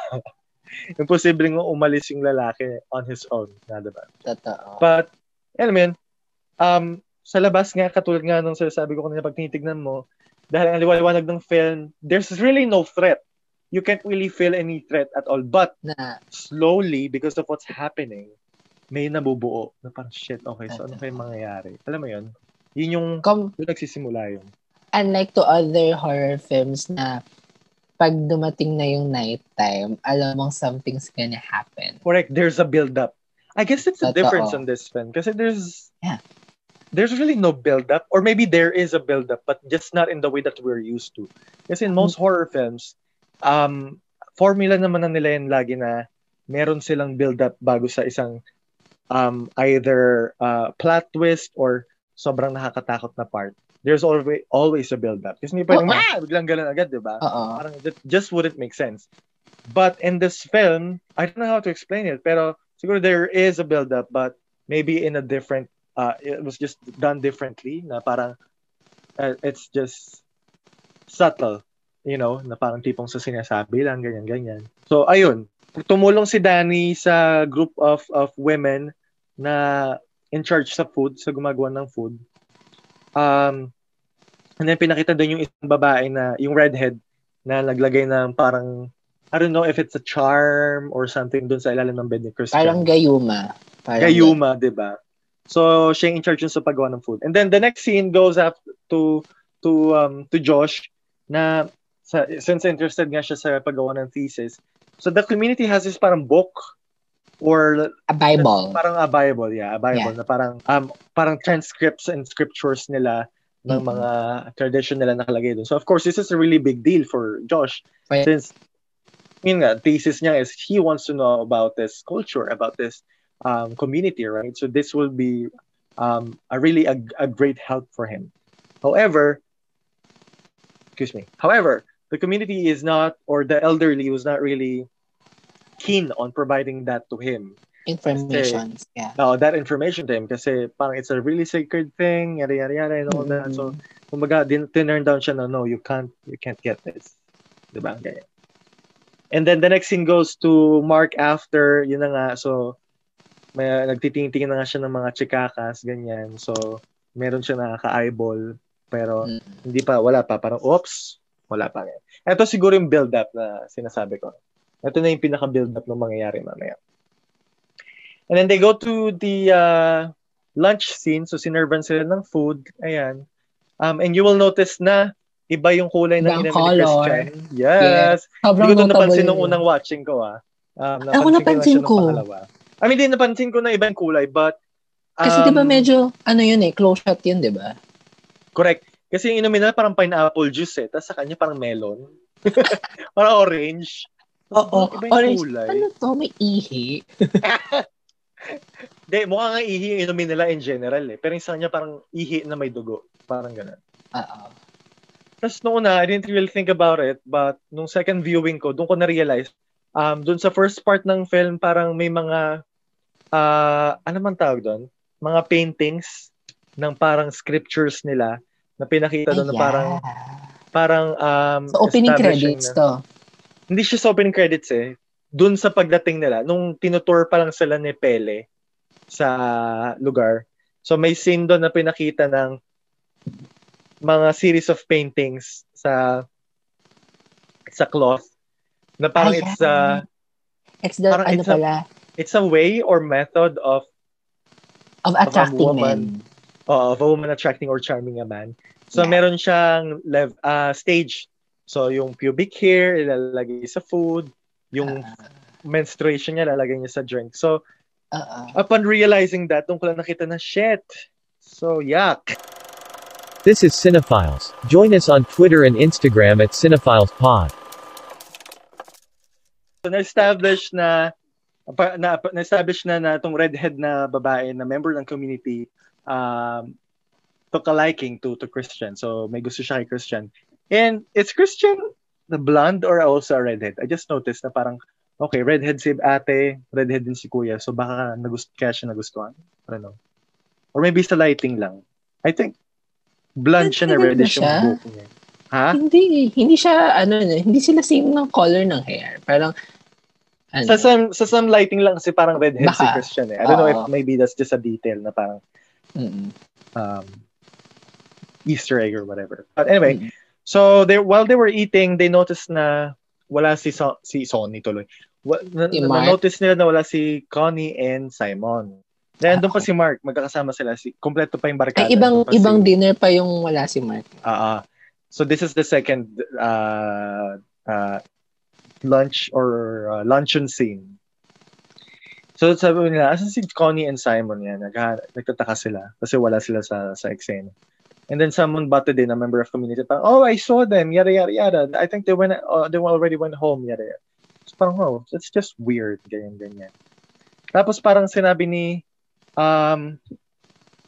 Imposible nga umalis yung lalaki on his own. Diba? Totoo. But, alam mo yun, sa labas nga, katulad nga nung sabi ko kanina, pag tinitignan mo, dahil ang liwanag ng film, there's really no threat. You can't really feel any threat at all. But slowly, because of what's happening, may nabubuo. Na parang, shit, okay, so ano kayong mangyayari? Alam mo yun? Yun yung nagsisimula yun. Unlike to other horror films na pag dumating na yung nighttime, alam mong something's gonna happen. Correct. There's a build-up. I guess it's a difference on this film. Kasi there's really no build-up. Or maybe there is a build-up, but just not in the way that we're used to. Kasi in most horror films, formula naman na nila yan lagi na meron silang build-up bago sa isang either plot twist or sobrang nakakatakot na part. There's always a build-up. Kasi hindi pwedeng biglang ganun agad, diba? Parang that just wouldn't make sense. But in this film, I don't know how to explain it, pero siguro there is a build-up but maybe in a different, it was just done differently na parang it's just subtle. You know, na parang tipong sa sinasabi lang, ganyan. So, ayun. Tumulong si Danny sa group of women na in charge sa food, sa gumagawa ng food. And then, pinakita doon yung isang babae na, yung redhead, na naglagay ng parang, I don't know if it's a charm or something doon sa ilalim ng bed ni Christian. Parang gayuma. Gayuma, diba? So, siya yung in charge sa paggawa ng food. And then, the next scene goes up to Josh na since interested nga siya sa paggawa ng thesis, so the community has this parang book or a Bible. Parang a Bible, na parang parang transcripts and scriptures nila ng mga tradition nila nakalagay doon. So of course, this is a really big deal for Josh since yun nga, thesis niya is he wants to know about this culture, about this community, right? So this will be a really great help for him. However, the community is not, or the elderly was not really keen on providing that to him. Information, that information to him. Kasi parang it's a really sacred thing, yada, and all that. So kumbaga, tinurn down siya na, no, you can't get this. Diba? Ganyan. And then the next scene goes to Mark after, yun na nga, so, may nagtitingin na nga siya ng mga chikakas, ganyan. So, meron siya nakaka-eyeball, pero hindi pa, wala pa. Parang, oops, wala pa. Ito siguro yung build-up na sinasabi ko. Ito na yung pinaka-build-up ng mangyayari mamaya. And then they go to the lunch scene. So, sinervan sila ng food. Ayan. And you will notice na iba yung kulay ng ginamit ni Christian. Yes. Yeah. Hindi ko ito napansin nung unang watching ko. Napansin ko. I mean, hindi napansin ko na iba yung kulay, but... kasi diba medyo, ano yun eh, close shot yun, diba? Correct. Kasi yung inumin na parang pineapple juice eh. Tapos sa kanya parang melon. Parang orange. Oo, orange. Kulay. Ano to? May ihi. Hindi, mukhang nga ihi yung inumin nila in general eh. Pero yung sa kanya parang ihi na may dugo. Parang ganun. Oo. Tapos noong una, I didn't really think about it. But nung second viewing ko, doon ko na-realize. Doon sa first part ng film, parang may mga, ano man tawag doon? Mga paintings ng parang scriptures nila na pinakita doon na parang so opening credits na, to. Hindi siya sa opening credits eh. Doon sa pagdating nila, nung tinutour pa lang sila ni Pele sa lugar. So may scene doon na pinakita ng mga series of paintings sa cloth na parang it's a way or method of attracting men. Of a woman attracting or charming a man. So meron siyang stage. So yung pubic hair, ilalagay sa food. Yung menstruation niya, ilalagay niya sa drink. So, upon realizing that, doon ko lang nakita na, shit! So, yuck! This is Cinephiles. Join us on Twitter and Instagram at CinephilesPod. So, na-establish na itong redhead na babae na member ng community took a liking to Christian. So, may gusto siya kay Christian. And it's Christian the blonde or also a redhead. I just noticed na parang, okay, redhead si ate, redhead din si kuya. So baka kaya siya nagustuhan. I don't know. Or maybe sa lighting lang. I think blonde siya na reddish yung buko niya. Ha? Hindi siya, hindi sila same ng color ng hair. Parang, sa some lighting lang kasi parang redhead baka, si Christian eh. I don't know if maybe that's just a detail na parang Easter egg or whatever. But anyway, so while they were eating, they noticed na wala si Sonny tuloy. Na-notice nila na wala si Connie and Simon. Then doon pa si Mark, magkakasama sila. Kompleto pa yung barkada. Ay, ibang dinner pa yung wala si Mark. So this is the second lunch or luncheon scene. So sabi nila, asan si Connie and Simon? Yan, nagtataka sila kasi wala sila sa eksena. And then someone butted in, a member of community. Parang, oh, I saw them. Yada yada yada. I think they already went home. Yada yada. So parang, oh, it's just weird. Ganyan ganyan. Tapos parang sinabi ni,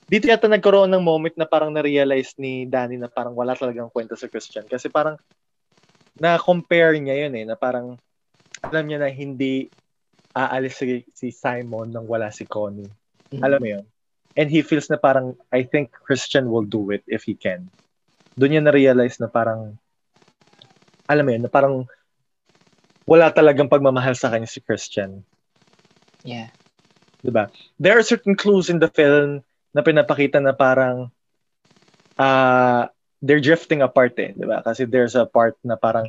dito yata nagkaroon ng moment na parang na-realize ni Danny na parang wala talagang kwenta sa Christian. Kasi parang na-compare niya yun eh. Na parang alam niya na hindi aalis si Simon nang wala si Connie. Alam mo yun? And he feels na parang, I think Christian will do it if he can. Doon niya na-realize na parang, alam mo yun, na parang wala talagang pagmamahal sa kanya si Christian. Yeah. Diba? There are certain clues in the film na pinapakita na parang they're drifting apart eh. Diba? Kasi there's a part na parang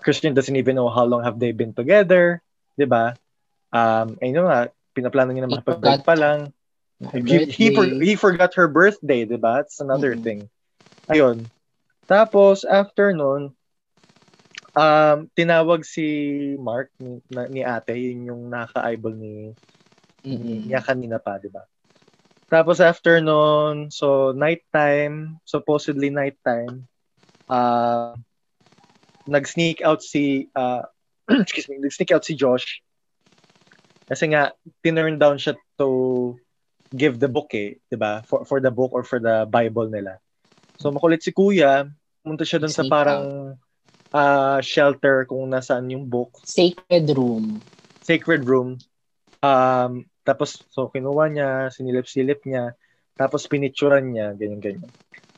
Christian doesn't even know how long have they been together. Diba? And yun nga, pinaplano niya na makapag-break pa lang. He forgot her birthday, diba? That's another thing. Ayun. Tapos, after nun, tinawag si Mark ni ate, yun yung naka-eyeball niya kanina pa, diba? Tapos, after nun, so, nighttime, supposedly nighttime, nag-sneak out si Josh. Kasi nga, tinurn down siya to give the book eh, diba? For the book or for the Bible nila. So makulit si Kuya, pumunta siya doon sa parang shelter kung nasaan yung book. Sacred room. Tapos so kinuha niya, sinilip-silip niya, tapos pinitsuran niya, ganyan-ganyan.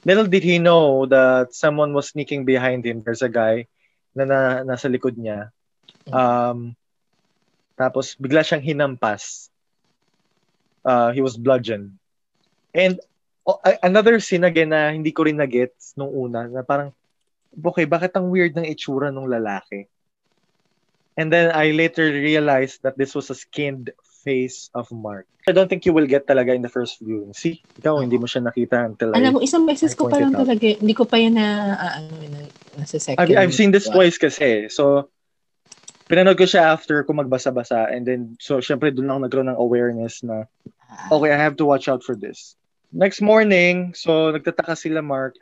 Little did he know that someone was sneaking behind him. There's a guy na nasa likod niya. Tapos bigla siyang hinampas. He was bludgeoned. And another scene again na hindi ko rin na-gets nung una, na parang, okay, bakit ang weird ng itsura ng lalaki? And then I later realized that this was a skinned face of Mark. I don't think you will get talaga in the first viewing. See? Ikaw, hindi mo siya nakita until alam mo, isang beses ko pa lang talaga. Hindi ko pa yan nasa second. I've seen this twice kasi. So, pinanood ko siya after ko magbasa-basa. And then, so, syempre, doon lang nagkaroon ng awareness na, okay, I have to watch out for this. Next morning, so, nagtataka sila Mark.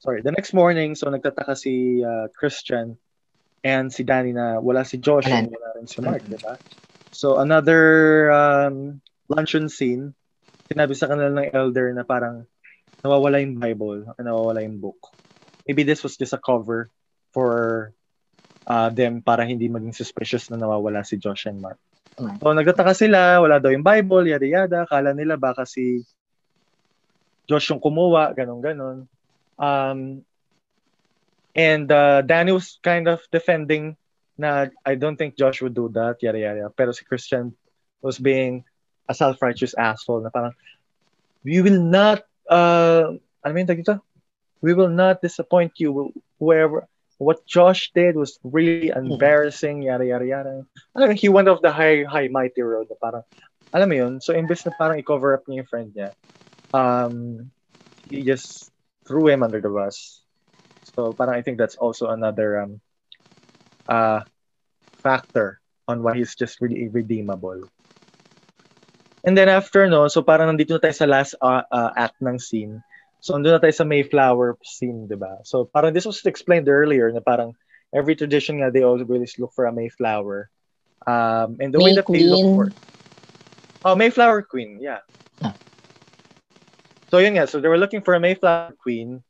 Sorry. The next morning, so, nagtataka si Christian and si Danny na wala si Josh and wala rin si Mark, diba? So, another luncheon scene, sinabi sa kanila ng elder na parang nawawala yung Bible, nawawala yung book. Maybe this was just a cover for them para hindi maging suspicious na nawawala si Josh and Mark. So, nagtataka sila, wala daw yung Bible, yada-yada. Kala nila baka si Josh yung kumuha, ganun-ganun. And Danny was kind of defending na I don't think Josh would do that, yada yada. Pero si Christian was being a self-righteous asshole na parang, we will not disappoint you. Whoever, what Josh did was really embarrassing, yada yada yada. Alam mo, he went off the high mighty road na parang, alam mo yun, so imbes na parang i-cover up niya yung friend niya, he just threw him under the bus. So parang I think that's also another factor on why he's just really irredeemable. And then after, no, so parang nandito na tayo sa last act ng scene. So nandito na tayo sa Mayflower scene, diba? So parang this was explained earlier na parang every tradition nga, they always look for a Mayflower. And the May way that queen. They look for... Oh, Mayflower Queen, yeah. Huh. So yun nga, so they were looking for a Mayflower Queen.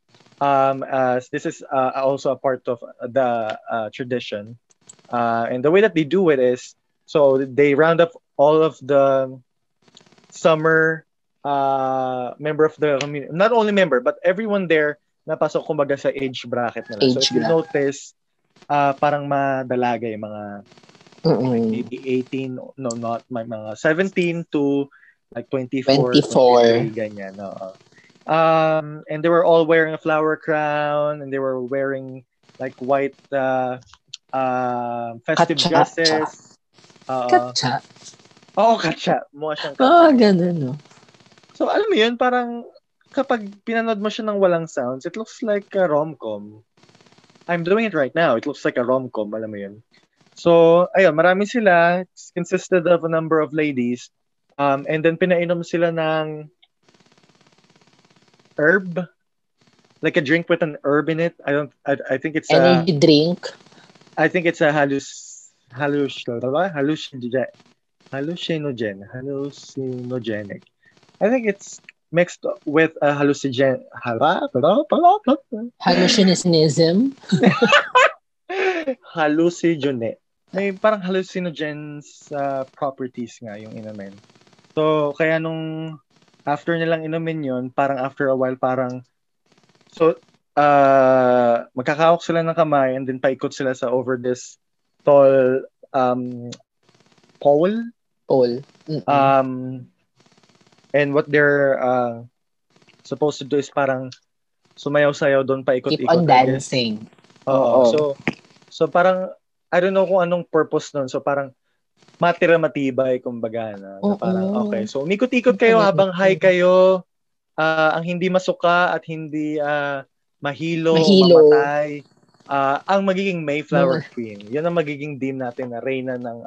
This is also a part of the tradition, and the way that they do it is so they round up all of the summer member of the community, not only member but everyone there na pasok kumbaga sa age bracket nila. Age so if you notice, parang madalaga yung mga maybe 18, no, not my mga 17 to like 24. Ganyan, no. And they were all wearing a flower crown, and they were wearing like white festive dresses. Katcha. Oh, katcha. Mukha siyang katcha. Oh, ganun, no? So, alam mo yun, parang kapag pinanood mo siya ng walang sounds, it looks like a rom-com. I'm doing it right now. It looks like a rom-com, alam mo yun. So, ayun, marami sila. It's consisted of a number of ladies. And then pinainom sila ng herb, like a drink with an herb in it. I think it's energy drink. I think it's a hallucinogenic. I think it's mixed with a hallucinogenism. Hallucinogenic. May parang hallucinogens properties nga yung inamin. So kaya nung after nilang inumin yun, parang after a while, parang so magkakahawak sila ng kamay and then paikot sila sa over this tall pole. And what they're supposed to do is parang sumayaw-sayaw doon, paikot-ikot. Keep on dancing. Oo. So parang I don't know kung anong purpose nun. So parang matira-matibay, kumbaga, na parang, okay. So, umikot-ikot kayo habang high kayo, ang hindi masuka at hindi mahilo, mamatay, ang magiging Mayflower Queen. Yun ang magiging din natin na reyna ng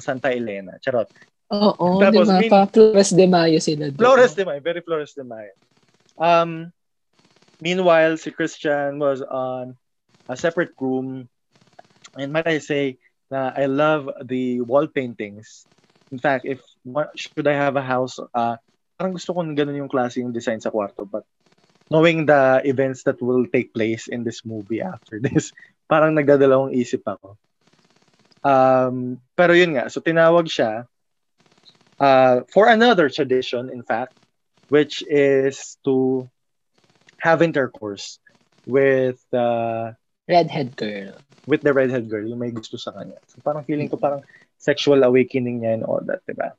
Santa Elena. Charot. Oo, tapos, di ba? Flores de Mayo sila. Flores de Mayo, very Flores de Mayo. Meanwhile, si Christian was on a separate room, and might I say, I love the wall paintings. In fact, if should I have a house, parang gusto kong ganun yung klase yung design sa kwarto. But knowing the events that will take place in this movie after this, parang nagdadalawang isip ako. Pero yun nga, so tinawag siya for another tradition, in fact, which is to have intercourse with redhead girl. With the redhead girl, yung may gusto sa kanya. So parang feeling ko parang sexual awakening niya and all that, diba?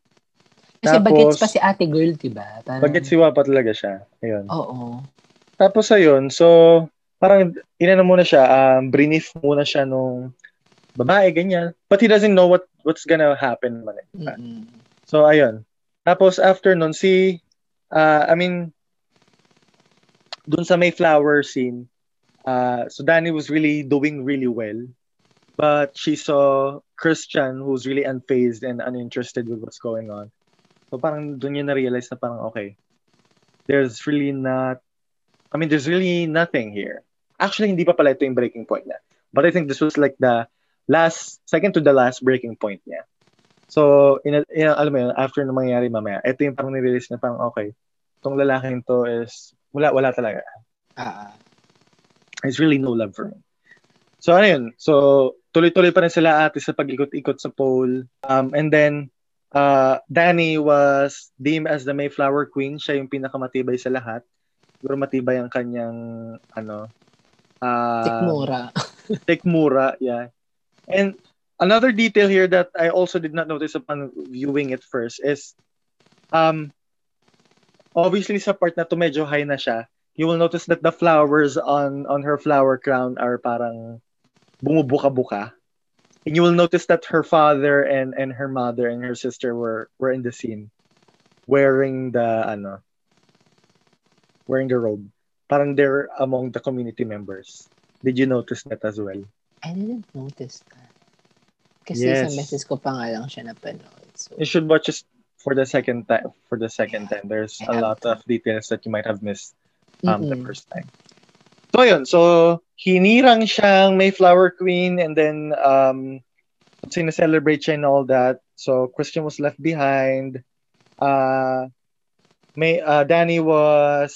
Kasi tapos, bagets pa si ate girl, diba? Parang... bagets si Wapa talaga siya. Ayun. Oo. Tapos ayun, so parang inano muna siya, brinif muna siya nung babae, ganyan. But he doesn't know what's gonna happen. Man, diba? Mm-hmm. So ayun. Tapos after nun, si, dun sa may flower scene, so Danny was really doing really well, but she saw Christian, who's really unfazed and uninterested with what's going on. So parang dun yun na-realize na parang, okay, there's really nothing here. Actually, hindi pa pala ito yung breaking point niya. But I think this was like the second to the last breaking point niya. So, alam mo yun, after nung mangyayari mamaya, ito yung parang nirealize na parang, okay, itong lalaking to is, wala talaga. It's really no love for me. So, ano yun. So, tuloy-tuloy pa rin sila ate sa pag-ikot-ikot sa pole. And then, Danny was deemed as the Mayflower Queen. Siya yung pinakamatibay sa lahat. Siguro matibay ang kanyang, Tikmura, yeah. And another detail here that I also did not notice upon viewing it first is, obviously sa part na to medyo high na siya, you will notice that the flowers on her flower crown are parang bumubuka-buka. And you will notice that her father and her mother and her sister were in the scene wearing the robe. Parang they're among the community members. Did you notice that as well? I didn't notice that. Kasi yes. Sa message ko pa nga lang siya napanood. So. You should watch it for the second time. There's a lot of details that you might have missed. The first time. So, yun. So, hinirang siyang Mayflower Queen and then sineselebrate siya and all that. So, Christian was left behind. Danny was,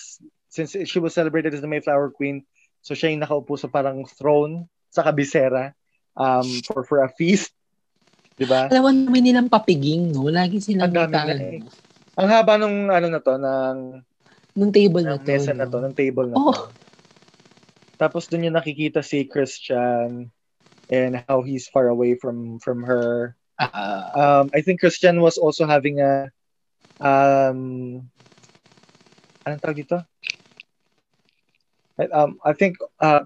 since she was celebrated as the Mayflower Queen, so siya yung nakaupo sa parang throne sa kabisera for a feast. Diba? Alam mo, may nilang papiging, no? Lagi silang magtangan. Ang haba nung ng table na to. Tapos dun yung nakikita si Christian and how he's far away from her. I think Christian was also having a anong tawag dito? I think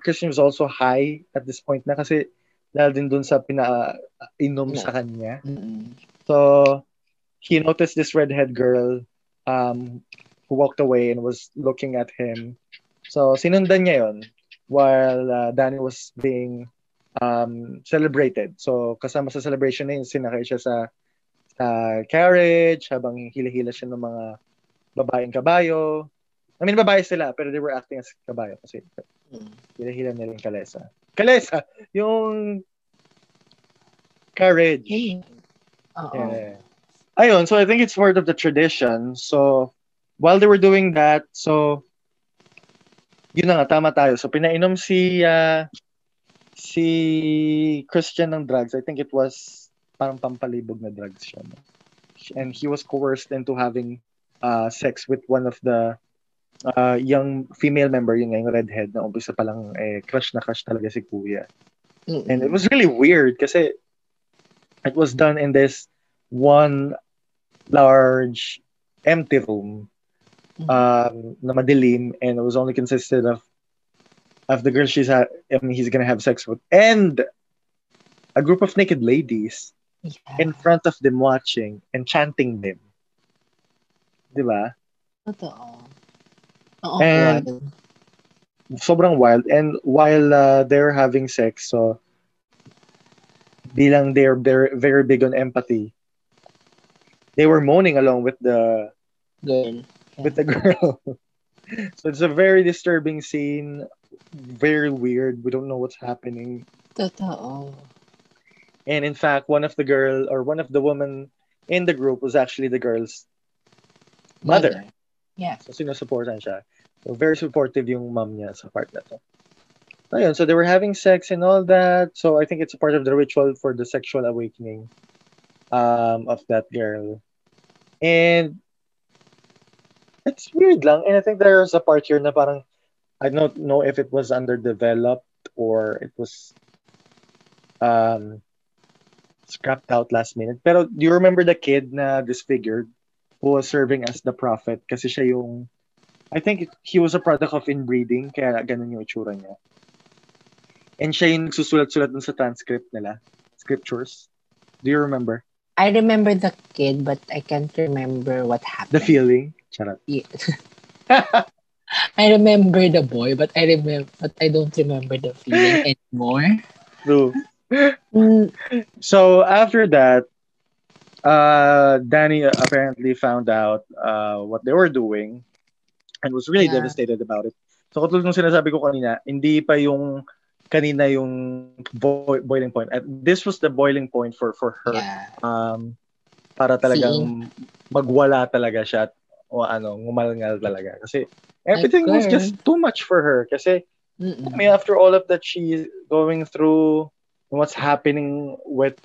Christian was also high at this point na kasi dahil din dun sa pinainom sa kanya. Mm-hmm. So, he noticed this redhead girl who walked away and was looking at him. So, sinundan niya yun while Danny was being celebrated. So, kasama sa celebration na yun, sinakay siya sa carriage habang hila-hila siya ng mga babaeng kabayo. I mean, babae sila, pero they were acting as kabayo kasi hila-hila nila yung kalesa. Kalesa! Yung carriage. Yeah. Ayun, so I think it's part of the tradition. So, while they were doing that, so yun na nga, tama tayo. So pinainom si Christian ng drugs. I think it was parang pampalibog na drugs siya. And he was coerced into having sex with one of the young female member, yun nga, yung redhead, na umpisa palang crush talaga si Kuya. Mm-hmm. And it was really weird kasi it was done in this one large empty room. Na madilim, and it was only consisted of the girl he's gonna have sex with and a group of naked ladies in front of them watching and chanting them. Diba? Totoo. Oo, and wild. Sobrang wild. And while they're having sex, so bilang they're very big on empathy, they were moaning along with the girl. With the girl. So it's a very disturbing scene. Very weird. We don't know what's happening. Totoo. And in fact, one of the women in the group was actually the girl's mother. Yeah. So sinusuportan siya. So very supportive yung mom niya sa part na to. Ayun, so they were having sex and all that. So I think it's a part of the ritual for the sexual awakening of that girl. And it's weird lang. And I think there's a part here na parang I don't know if it was underdeveloped or it was scrapped out last minute. Pero do you remember the kid na disfigured who was serving as the prophet? Kasi siya yung, I think he was a product of inbreeding, kaya ganun yung itsura niya. And siya yung nagsusulat-sulat dun sa transcript nila, scriptures. Do you remember? I remember the kid, but I can't remember what happened. The feeling? Charot. Yeah. I remember the boy, but I don't remember the feeling anymore. True. So after that, Danny apparently found out what they were doing and was really devastated about it. So katulad ng sinasabi ko kanina, hindi pa yung kanina yung boiling point. This was the boiling point for her. Yeah. Para talagang magwala talaga siya o ano, ngumalngal talaga. Kasi everything was just too much for her. Kasi I mean, after all of that she's going through, what's happening with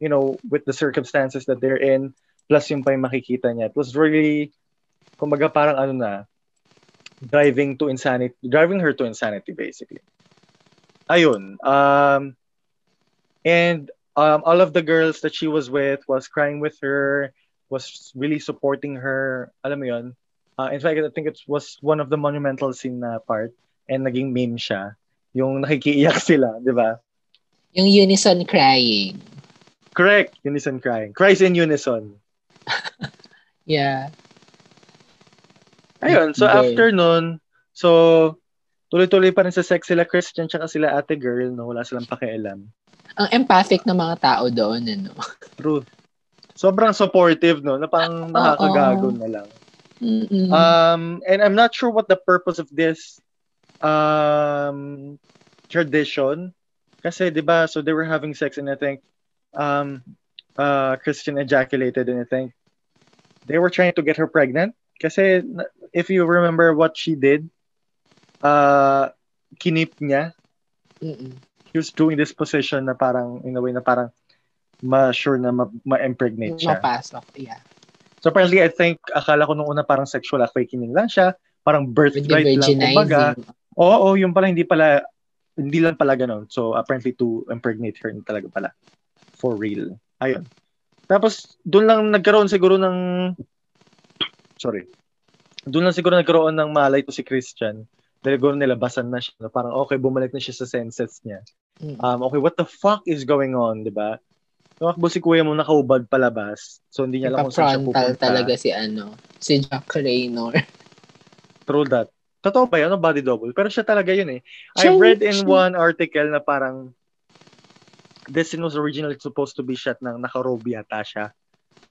you know, with the circumstances that they're in, plus yung pa yung makikita niya. It was really, kumbaga parang ano na, driving her to insanity, basically. Ayun. And all of the girls that she was with was crying with her, was really supporting her. Alam mo yun? In fact, I think it was one of the monumental scene na part, and naging meme siya. Yung nakikiiyak sila, di ba? Yung unison crying. Correct. Unison crying. Cries in unison. Yeah. Ayun. So, after nun, so, tuloy-tuloy pa rin sa sex sila Christian tsaka sila ate girl, no? Wala silang pakialam. Ang empathic ng mga tao doon, ano? True. Sobrang supportive, no? Na parang nakakagago na lang. And I'm not sure what the purpose of this tradition. Kasi, di ba, so they were having sex and I think Christian ejaculated and I think they were trying to get her pregnant. Kasi, if you remember what she did, kinip niya. He was doing this position na parang, in a way, na parang ma-sure na ma-impregnate siya. Ma-pass off, yeah. So, apparently, I think, akala ko nung una parang sexual awakening lang siya. Parang birthright lang. Kumbaga. Oo, yung pala, hindi lang pala ganun. So, apparently to impregnate her na talaga pala. For real. Ayun. Tapos, doon lang siguro nagkaroon ng malay to si Christian. Dahil siguro nilabasan na siya. Parang, okay, bumalik na siya sa senses niya. Okay, what the fuck is going on, diba? Tumakbo si kuya mo, nakaubad palabas. So, hindi niya alam kung saan siya pupunta. Frontal talaga si Jack Reynor. True that. Totoo ba yun? No, body double. Pero siya talaga yun eh. I've read in one article na parang this scene was originally supposed to be shot ng nakarobe yata siya.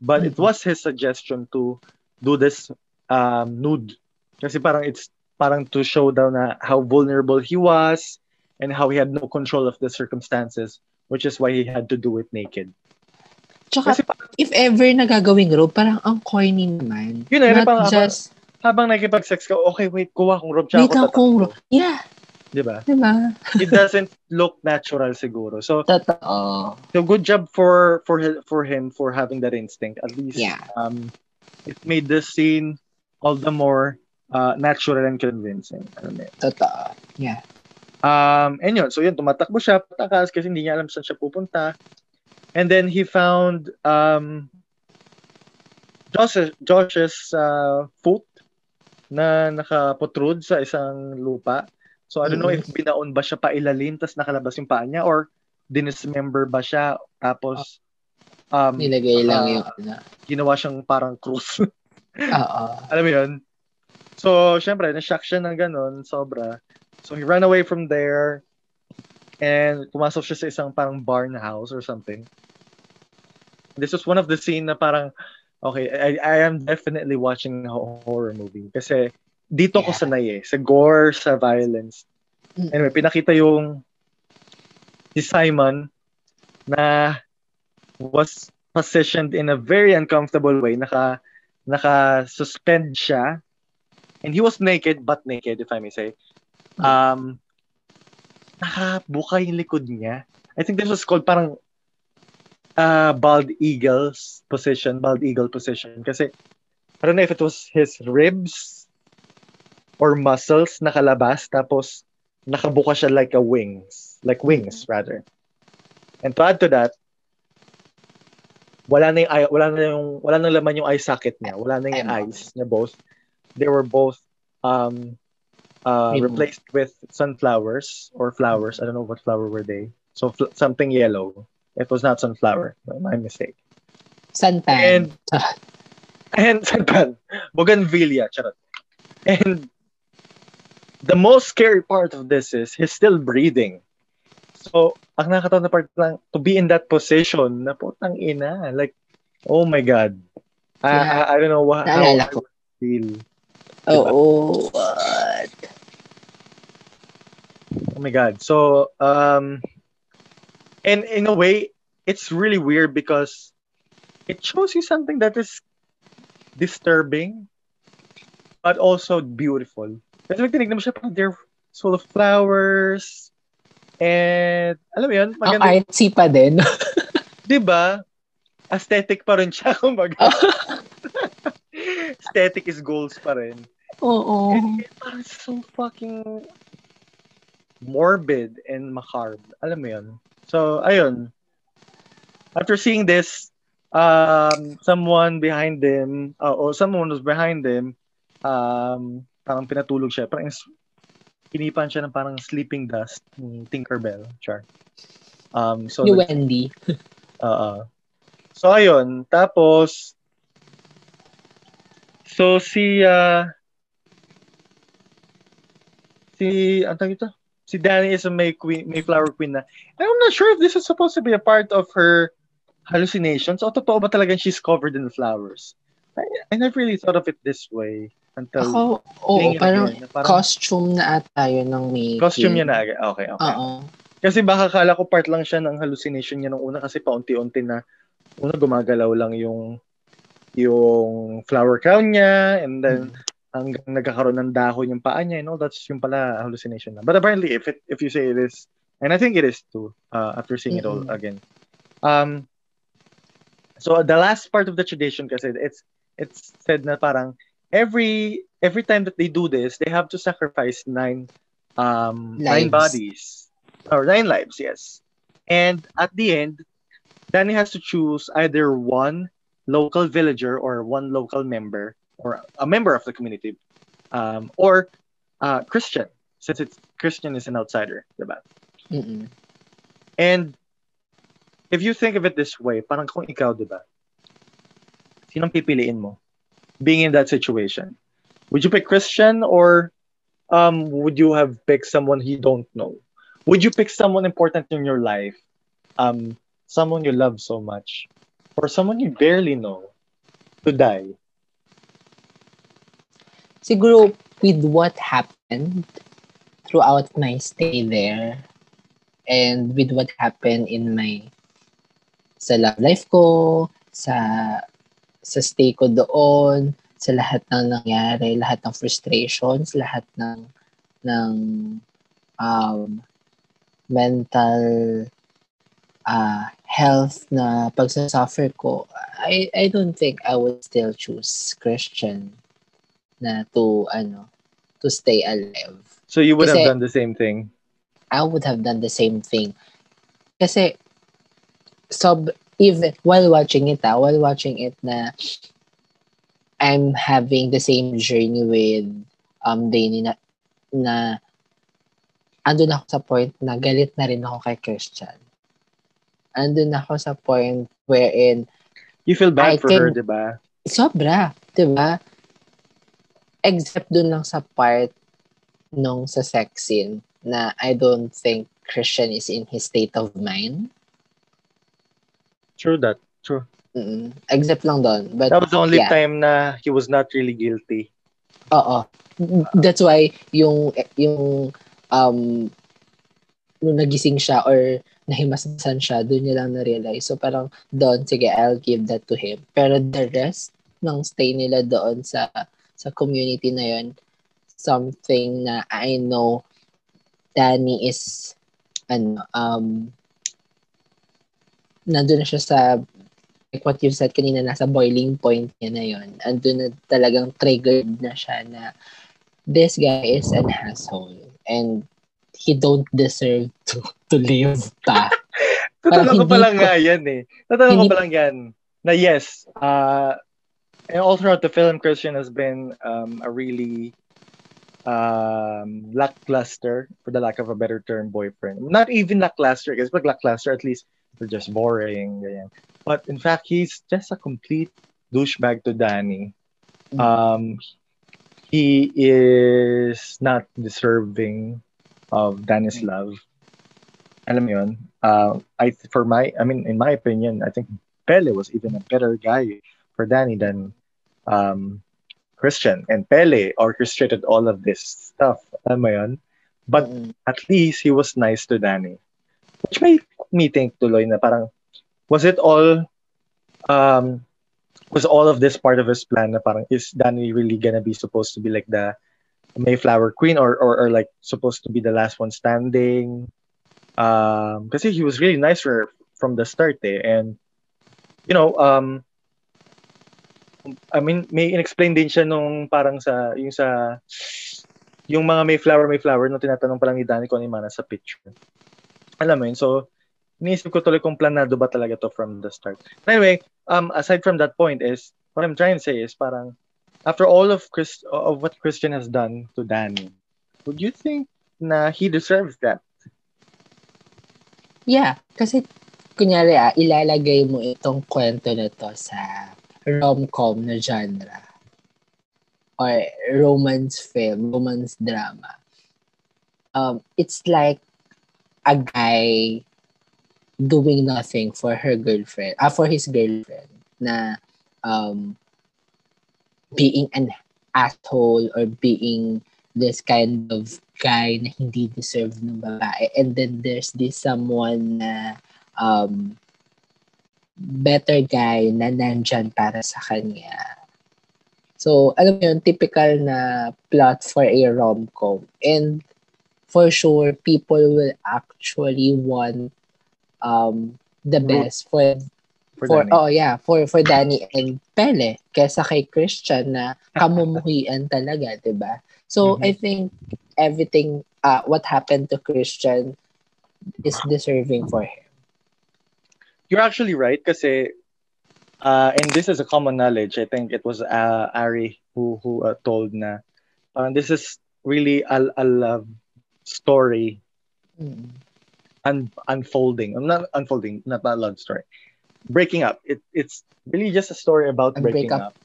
But it was his suggestion to do this nude. Kasi parang it's parang to show daw na how vulnerable he was and how he had no control of the circumstances, which is why he had to do it naked. Tsaka, kasi parang, if ever nagagawing robe, parang ang corny naman. Yun eh, not just... Habang nakipag-sex ka, okay, wait, kuha kong robe, tsaka ko tatakbo. Yeah. Diba? It doesn't look natural siguro. So, totoo. So good job for him for having that instinct. At least, it made the scene all the more natural and convincing. Totoo. Yeah. And yun, so yun, tumatakbo siya, patakas, kasi hindi niya alam saan siya pupunta. And then he found Josh's foot na nakaprotrude sa isang lupa. So, I don't know if binaon ba siya pa ilalim tapos nakalabas yung paa niya or dinismember ba siya tapos nilagay lang yun. Ginawa siyang parang cross. Alam mo yun? So, syempre, na-shock siya ng ganun, sobra. So, he ran away from there and pumasok siya sa isang parang barn house or something. This was one of the scene na parang okay, I am definitely watching a horror movie. Kasi dito ko sanay eh. Sa gore, sa violence. Anyway, pinakita yung si Simon na was positioned in a very uncomfortable way. Naka-suspend siya. And he was naked, butt naked, if I may say. Nakabuka yung likod niya. I think this was called parang bald eagle position. Kasi I don't know if it was his ribs or muscles nakalabas tapos nakabuka siya like a wings. Like wings, rather. And to add to that, wala nang laman yung eye socket niya. Wala nang yung eyes niya both. They were both replaced with sunflowers or flowers. I don't know what flower were they. So something yellow. It was not sunflower. My mistake. Santan. And Santan. Bougainvillea. Charot. And the most scary part of this is he's still breathing. So, ang nakakatawa na part lang, to be in that position, na putang ina. Like, oh my God. I don't know what, how I would feel. Oh, what? Oh my God. So, and in a way, it's really weird because it shows you something that is disturbing but also beautiful. Kasi pag tinignan mo siya, they're full of flowers and alam mo yun, maganda. Ang artsy pa din. Diba? Aesthetic pa rin siya, kumbaga. Aesthetic is goals pa rin. Oo. And it's so fucking morbid and macabre. Alam mo yun? So, ayun. After seeing this, someone was behind them, parang pinatulog siya. Parang pinipan siya ng parang sleeping dust ng Tinkerbell. Char. So ni Wendy. So, ayun. Tapos, so si Danny is a Mayflower Queen na. And I'm not sure if this is supposed to be a part of her hallucinations o totoo ba talaga she's covered in flowers. I never really thought of it this way until parang costume na ata yun ng May. Costume niya na agad. Okay. Uh-oh. Kasi baka kala ko part lang siya ng hallucination niya nung una kasi paunti-unti na una gumagalaw lang yung flower crown niya and then hanggang nagkakaroon ng dahon yung paa niya, you know, that's yung pala hallucination na. But apparently, if you say it is, and I think it is too, after seeing it all again. So the last part of the tradition, kasi it's said na parang every time that they do this, they have to sacrifice nine lives, yes. And at the end, Danny has to choose either one local villager or one local member or a member of the community, or Christian, since it's Christian is an outsider, diba? Mm-mm. And if you think of it this way, parang kung ikaw, diba? Sinong pipiliin mo? Being in that situation, would you pick Christian or would you have picked someone you don't know? Would you pick someone important in your life, someone you love so much, or someone you barely know to die? Siguro, with what happened throughout my stay there and with what happened in my sa love life ko, sa stay ko doon, sa lahat ng nangyari, lahat ng frustrations, lahat ng mental health na pagsasuffer ko, I don't think I would still choose Christian na to stay alive. So you would have done the same thing? I would have done the same thing. Kasi, even while watching it na I'm having the same journey with Danny na andun ako sa point na galit na rin ako kay Christian. Andun ako sa point wherein you feel bad for her, diba? Sobra, diba? Except dun lang sa part nung sa sex scene na I don't think Christian is in his state of mind. True that. True. Mm-mm. Except lang dun. But that was the only time na he was not really guilty. Oo. That's why yung nung nagising siya or nahimasmasan siya, dun niya lang na-realize. So parang dun, sige, I'll give that to him. Pero the rest ng stay nila doon sa community na yun, something na I know Danny is nandun na siya sa, like what you said kanina, nasa boiling point niya na yun. Andun na talagang triggered na siya na this guy is an asshole and he don't deserve to live ta. Totoo ko pala nga yan eh. Totoo ko pala yan. Na yes, and all throughout the film, Christian has been a really lackluster, for the lack of a better term, boyfriend. Not even lackluster, because pag lackluster, at least they're just boring. Ganyan. But in fact, he's just a complete douchebag to Danny. He is not deserving of Danny's love. Alam mo yun? In my opinion, I think Pele was even a better guy for Danny than Christian, and Pele orchestrated all of this stuff. Alam mo yun? But at least he was nice to Danny, which made me think tuloy na parang was all of this part of his plan na parang is Danny really gonna be supposed to be like the Mayflower Queen or like supposed to be the last one standing? Kasi he was really nice for her from the start eh, and you know may inexplain din siya nung parang yung mga Mayflower nung tinatanong pa lang ni Danny kung ano yung mana sa picture. Alam mo yun? So, iniisip ko tuloy kung planado ba talaga to from the start. Anyway, aside from that point is, what I'm trying to say is parang, after all of what Christian has done to Danny, would you think na he deserves that? Yeah, kasi kunyari ilalagay mo itong kwento na to sa rom-com na genre or romance film, romance drama. It's like a guy doing nothing for her girlfriend, for his girlfriend, na being an asshole or being this kind of guy na hindi deserve ng babae. And then there's this someone na better guy na nandyan para sa kanya. So, alam mo yun, typical na plot for a rom-com. And for sure, people will actually want the best for Danny. Oh yeah, for Danny and Pele kaysa kay Christian na kamumuhian talaga, 'di ba? So, I think everything what happened to Christian is deserving for him. You're actually right kasi and this is a common knowledge. I think it was Ari who told na this is really a love story unfolding. I'm not unfolding, not a love story. Breaking up. It's really just a story about breaking up.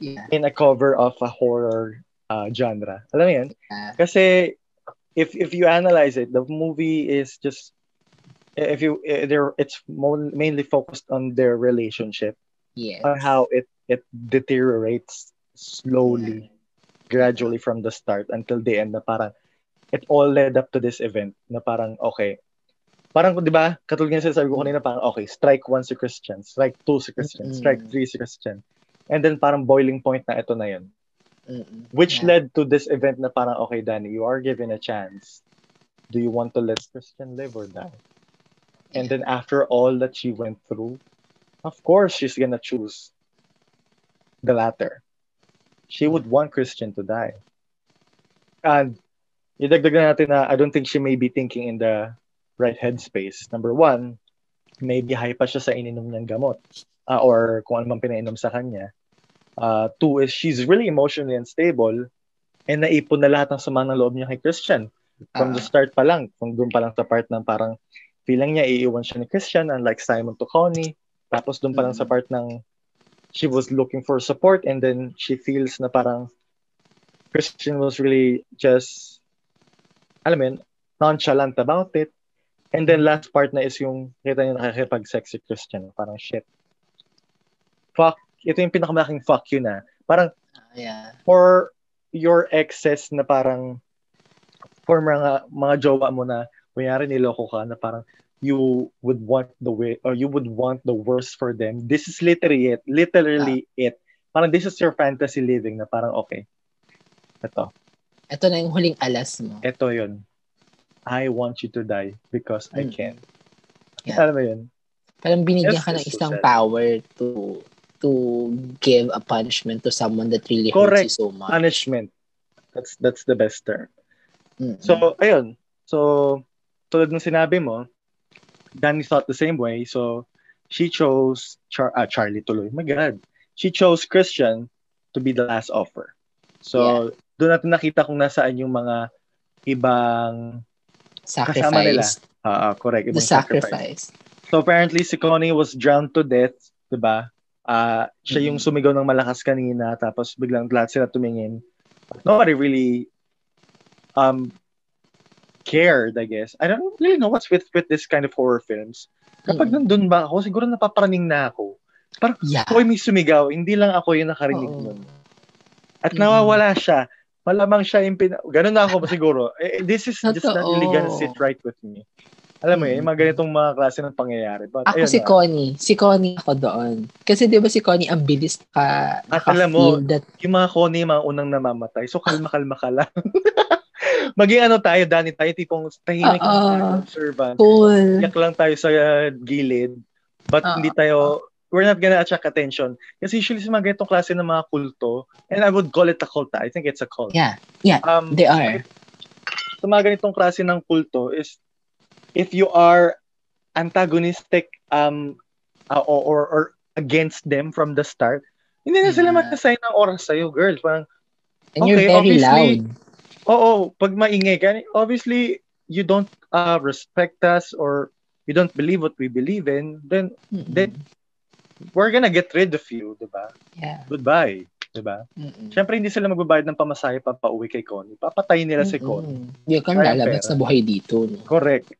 Yeah. In a cover of a horror genre. Alam mo yan? Yeah. Kasi if you analyze it, the movie is just it's mainly focused on their relationship, yes, on how it deteriorates slowly, gradually from the start until the end. Na parang it all led up to this event. Na parang okay, parang di ba? Katulad ng sinasabi ko kanina, parang okay, strike one si Christian, strike two si Christian, strike three si Christian, and then parang boiling point na ito na yun, which led to this event na parang okay, Danny, you are given a chance. Do you want to let Christian live or die? And then after all that she went through, of course, she's gonna choose the latter. She would want Christian to die. And idagdag na natin na I don't think she may be thinking in the right headspace. Number one, maybe high pa siya sa ininom niyang gamot or kung ano man pinainom sa kanya. Two is she's really emotionally unstable and naipon na lahat ng sama ng loob niya kay Christian. From the start pa lang, kung doon pa lang sa part ng parang feeling niya iiwan siya ni Christian, unlike Simon to Connie. Tapos doon pa lang sa part ng she was looking for support and then she feels na parang Christian was really just, alam mo, nonchalant about it. And then last part na is yung kita niya nakakipag-sex si Christian. Parang shit. Fuck. Ito yung pinakamalaking fuck you na. Parang for your exes na parang for mga jowa mo na kunyari niloko ka na parang you would want the way or you would want the worst for them. This is literally it. Parang this is your fantasy living na parang okay. Ito na yung huling alas mo. Ito yun. I want you to die because I can. Yeah. Alam mo yun? Parang binigyan ka ng isang power to give a punishment to someone that really hurts you so much. Correct. Punishment. That's the best term. Mm-hmm. So, ayun. So, tulad ng sinabi mo, Danny thought the same way. So, she chose Charlie tuloy. My God. She chose Christian to be the last offer. So, doon natin nakita kung nasaan yung mga ibang sacrifice. Kasama nila. Correct. Ibang the sacrifice. So, apparently, si Connie was drowned to death. Diba? Siya yung sumigaw ng malakas kanina. Tapos, biglang lahat sila tumingin. Nobody really cared, I guess. I don't really know what's with this kind of horror films. Kapag nandun ba ako, siguro napaparaning na ako. Parang ako yung may sumigaw, hindi lang ako yung nakarinig nun. At nawawala siya. Malamang siya yung ganun na ako siguro. This is just not really gonna sit right with me. Alam mo yun, yung mga ganitong mga klase ng pangyayari. But, ako si Connie. Si Connie ako doon. Kasi di ba si Connie ang bilis ka at alam mo, yung mga Connie yung mga unang namamatay. So kalma-kalma ka lang. Maging tayo, Danny, tayo tipong tahimik na observant. Cool. Yak lang tayo sa gilid. But hindi tayo, we're not gonna attract attention. Kasi usually sa mga ganitong klase ng mga kulto, and I would call it a cult. I think it's a cult. Yeah, they are. Sa mga ganitong klase ng kulto is, if you are antagonistic or against them from the start, hindi na sila mag-assign ng oras sa'yo, girl. Parang, and you're very loud. Oo, pag maingay ka, obviously, you don't respect us or you don't believe what we believe in, then we're gonna get rid of you, diba? Yeah. Goodbye. Diba? Siyempre, hindi sila magbabayad ng pamasahe pa pauwi kay Connie. Papatay nila si Connie. Hindi ka nalalabat sa buhay dito. No? Correct.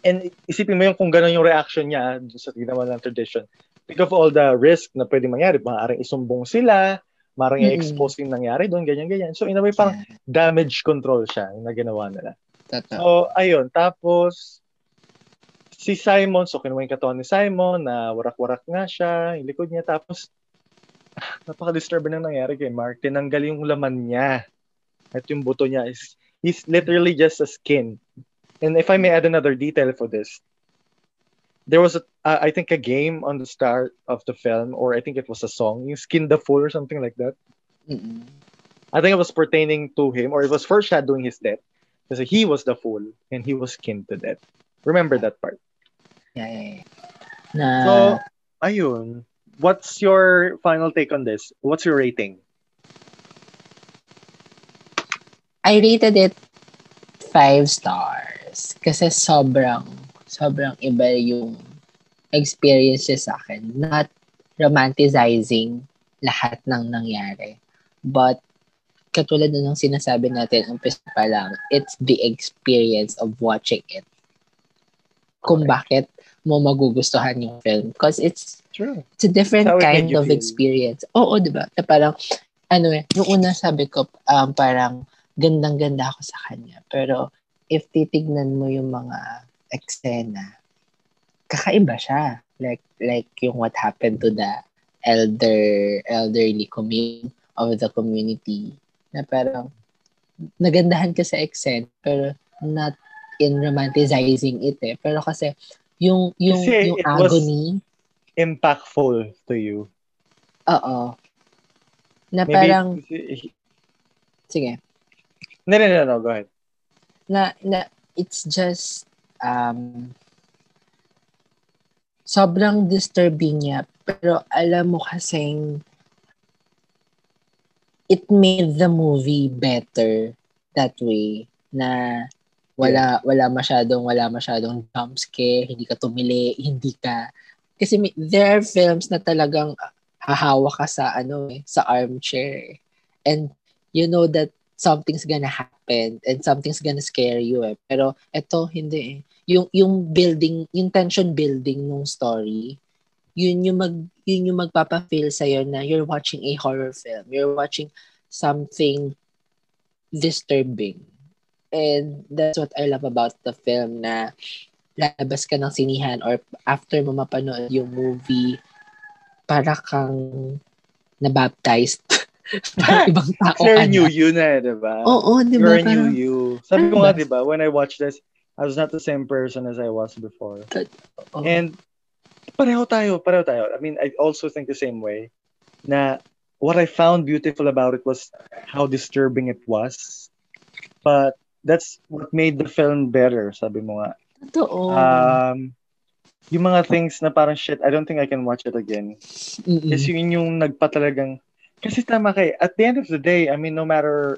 And isipin mo yung kung gano'n yung reaction niya sa ginawa ng tradition. Think of all the risk na pwede mangyari. Maaaring isumbong sila, maaaring i-expose yung nangyari doon, ganyan-ganyan. So, in a way, parang damage control siya yung naginawa nila. Tata. So, ayun. Tapos, si Simon, so kinuha yung katawan ni Simon, na warak-warak nga siya, yung likod niya. Tapos, napaka-disturb na nangyari kay Mark. Tinanggal yung laman niya. At yung buto niya is, he's literally just a skin. And if I may add another detail for this, there was, I think, a game on the start of the film, or I think it was a song, you Skin the Fool or something like that. Mm-mm. I think it was pertaining to him, or it was foreshadowing his death. Because he was the fool, and he was skinned to death. Remember that part. Yeah. Nah. So, ayun. What's your final take on this? What's your rating? I rated it 5 stars. Kasi sobrang iba yung experience niya sa akin. Not romanticizing lahat ng nangyari. But, katulad ng sinasabi natin, umpisa pa lang, it's the experience of watching it. Kung bakit mo magugustuhan yung film. Because it's a different kind of experience. Oo, diba? Na parang, yung una sabi ko, parang, gandang-ganda ako sa kanya. Pero, if titignan mo yung mga eksena, kakaiba siya. Like yung what happened to the elderly community of the community. Na parang, nagandahan ka sa eksena, pero not in romanticizing it eh. Pero kasi, yung agony, impactful to you. Oo. Na maybe, parang, sige. No, go ahead. Na it's just sobrang disturbing niya, pero alam mo kasing it made the movie better that way na wala masyadong jump scare, hindi ka tumili, kasi there are films na talagang hahawa ka sa sa armchair and you know that something's gonna happen and something's gonna scare you eh. Pero eto, hindi eh. Yung building, yung tension building ng story, yun yung magpapa-feel sa'yo na you're watching a horror film. You're watching something disturbing. And that's what I love about the film na labas ka ng sinihan or after mo mapanood yung movie, para kang nabaptized. Parang ibang tao. Claire knew you na, diba? Oo, diba? Claire knew you. Sabi ko nga, diba, when I watched this, I was not the same person as I was before. And pareho tayo. I mean, I also think the same way na what I found beautiful about it was how disturbing it was. But that's what made the film better, sabi mo nga. Totoo. Yung mga things na parang shit, I don't think I can watch it again. Mm-mm. Kasi yun yung nagpatalagang, kasi tama kay, at the end of the day, I mean, no matter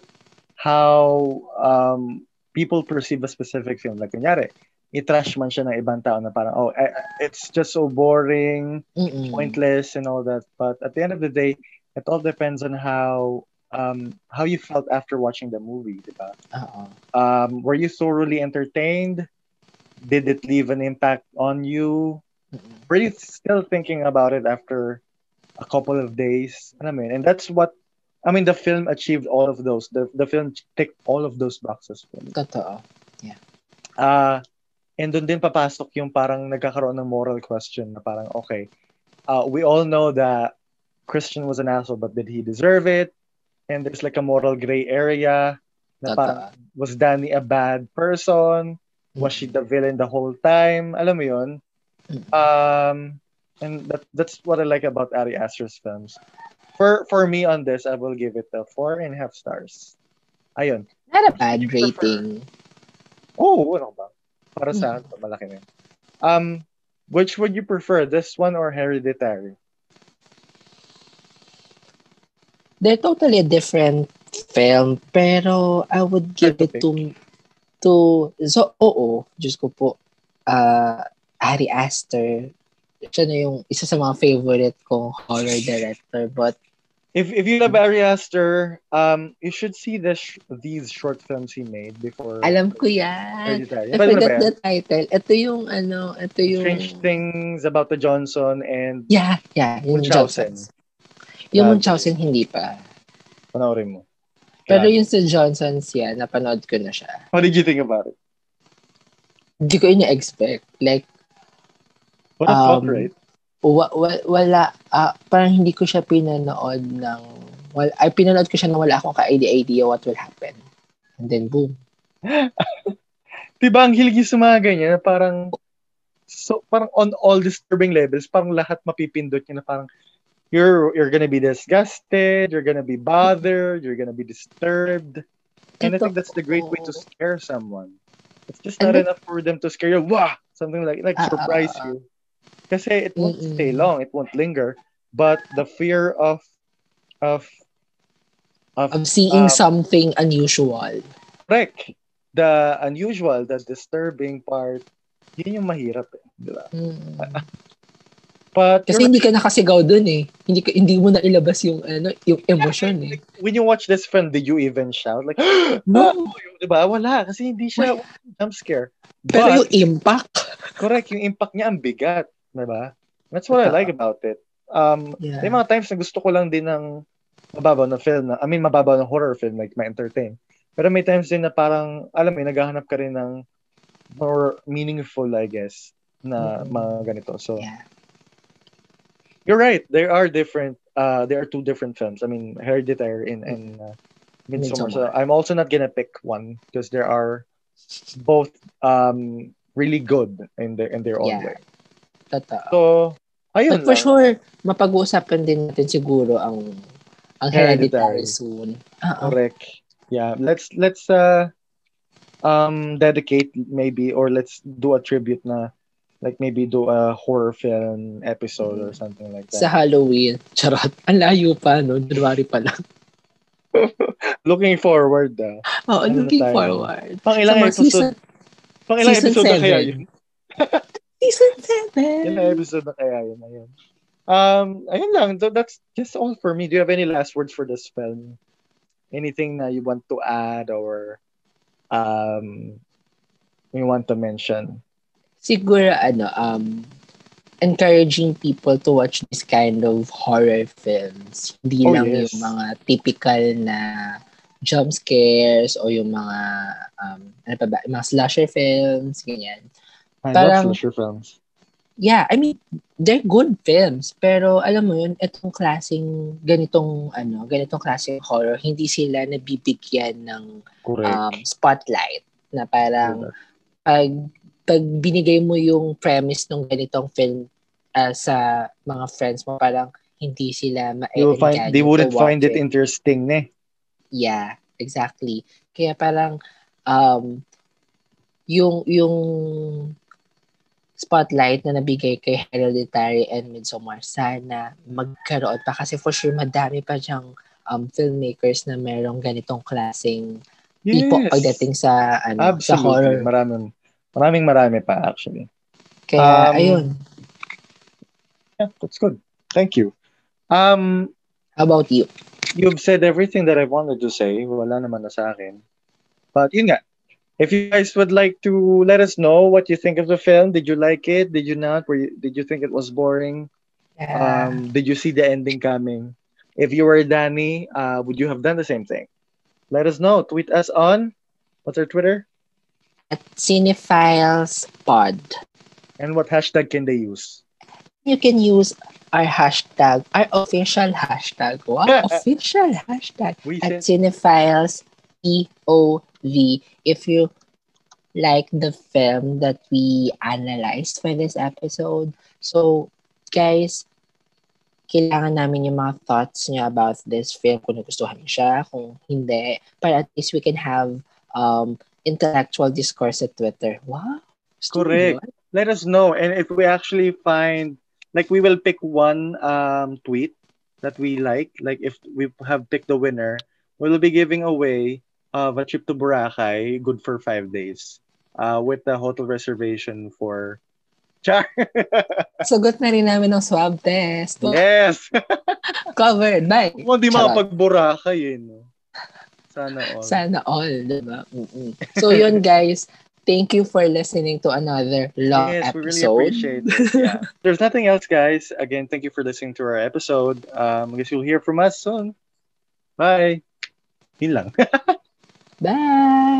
how people perceive a specific film, like kunyari, i-trash man siya ng ibang tao na parang, oh, it's just so boring, mm-mm, pointless, and all that. But at the end of the day, it all depends on how you felt after watching the movie, diba? Uh-oh. Were you thoroughly entertained? Did it leave an impact on you? Mm-hmm. Were you still thinking about it after a couple of days? I mean, and that's what, I mean, the film achieved all of those. The film ticked all of those boxes for me. Totoo. Yeah. And doon din papasok yung parang nagkakaroon ng moral question na parang, okay, we all know that Christian was an asshole, but did he deserve it? And there's like a moral gray area na parang, was Danny a bad person? Was she the villain the whole time? Alam mo yun? And that's what I like about Ari Aster's films. For me on this, I will give it a 4.5 stars. Ayun. Not a bad rating. Oh, ano ba? Para sa akin, malaki na yun. Which would you prefer, this one or Hereditary? They're totally a different film, pero I would give it Diyos ko po, Ari Aster, siya na yung isa sa mga favorite kong horror director. But if you love Ari Aster, you should see these short films he made before. Alam ko yan. I forgot the title. Ito yung Strange Things About the Johnson and yung Munchausen. Yung Munchausen hindi pa. Panoorin mo. Pero yung sa Johnson's napanood ko na siya. What did you think about it? Hindi ko ina-expect. Like, what a thought, right? Wala. Parang hindi ko siya pinanood ng... pinanood ko siya na wala akong ka-idea what will happen. And then, boom. Diba, ang hilig yung mga ganyan, parang... So, parang on all disturbing levels, parang lahat mapipindot niya na parang... You're gonna be disgusted, you're gonna be bothered, you're gonna be disturbed. And I think that's the great way to scare someone. It's just not enough for them to scare you. Wow! Something like surprise you. Kasi it won't stay long, it won't linger. But the fear of seeing something unusual. Correct. The unusual, the disturbing part, yun yung mahirap eh. Diba? But kasi hindi ka nakasigaw dun eh. Hindi mo na ilabas yung emotion eh. Like, when you watch this film, did you even shout? Like, no! Diba? Wala. Kasi hindi siya jump scare. Pero yung impact. Correct. Yung impact niya ang bigat. Diba? That's what I like about it. May mga times na gusto ko lang din ng mababaw na film. Mababaw na horror film. Like, ma-entertain. Pero may times din na parang, alam mo, naghahanap ka rin ng more meaningful, I guess, na mga ganito. So, you're right. There are different. There are two different films. I mean, Hereditary and Midsommar. So I'm also not gonna pick one because there are both really good in their own way. Totoo. So, ayun. But for sure, mapag-uusapan din natin siguro ang Hereditary soon. Correct. Yeah. Let's dedicate maybe, or let's do a tribute na. Like maybe do a horror film episode or something like that. Sa Halloween. Charot. Ang layo pa, no? January pa lang. Looking forward, Oo, looking forward. Pang ilang episode na kaya yun? Season 7. Ilang episode na kaya yun? Ayun. Ayun lang. So that's just all for me. Do you have any last words for this film? Anything na you want to add or you want to mention? Siguro, encouraging people to watch this kind of horror films. Hindi lang yung mga typical na jump scares o yung mga, mga slasher films, ganyan. I love slasher films. Yeah, they're good films. Pero alam mo yun, ganitong klaseng horror, hindi sila nabibigyan ng spotlight na parang pag binigay mo yung premise ng ganitong film sa mga friends mo, parang hindi sila ma-engage. They wouldn't find it interesting, ne? Yeah, exactly. Kaya parang yung spotlight na nabigay kay Hereditary and Midsommar, sana magkaroon pa. Kasi for sure, madami pa siyang filmmakers na merong ganitong klaseng tipo pagdating sa, sa horror. Maraming pa, actually. Kaya, ayun. Yeah, that's good. Thank you. How about you? You've said everything that I wanted to say. Wala naman na sa akin. But yun nga. If you guys would like to let us know what you think of the film, did you like it? Did you not? Did you think it was boring? Yeah. Did you see the ending coming? If you were Danny, would you have done the same thing? Let us know. Tweet us on, what's our Twitter? At Cinephiles Pod. And what hashtag can they use? You can use our hashtag, our official hashtag. What? Official hashtag. At Cinephiles POV. If you like the film that we analyzed for this episode. So, guys, kailangan namin yung mga thoughts niyo about this film. Kung nagustuhan niyo siya, kung hindi. But at least we can have intellectual discourse at Twitter. Wow. Correct. Let us know. And if we actually find, like, we will pick one tweet that we like if we have picked the winner, we will be giving away a trip to Boracay, good for 5 days, with the hotel reservation for Char. Sagot na rin namin ng swab test. Yes. Covered by. Kung di makapag-Boracay, eh, no? Sana all. Sana all, diba? Mm-mm. So yun, guys. Thank you for listening to another long episode. Yes, we really appreciate it. Yeah. There's nothing else, guys. Again, thank you for listening to our episode. I guess you'll hear from us soon. Bye. Yun lang. Bye.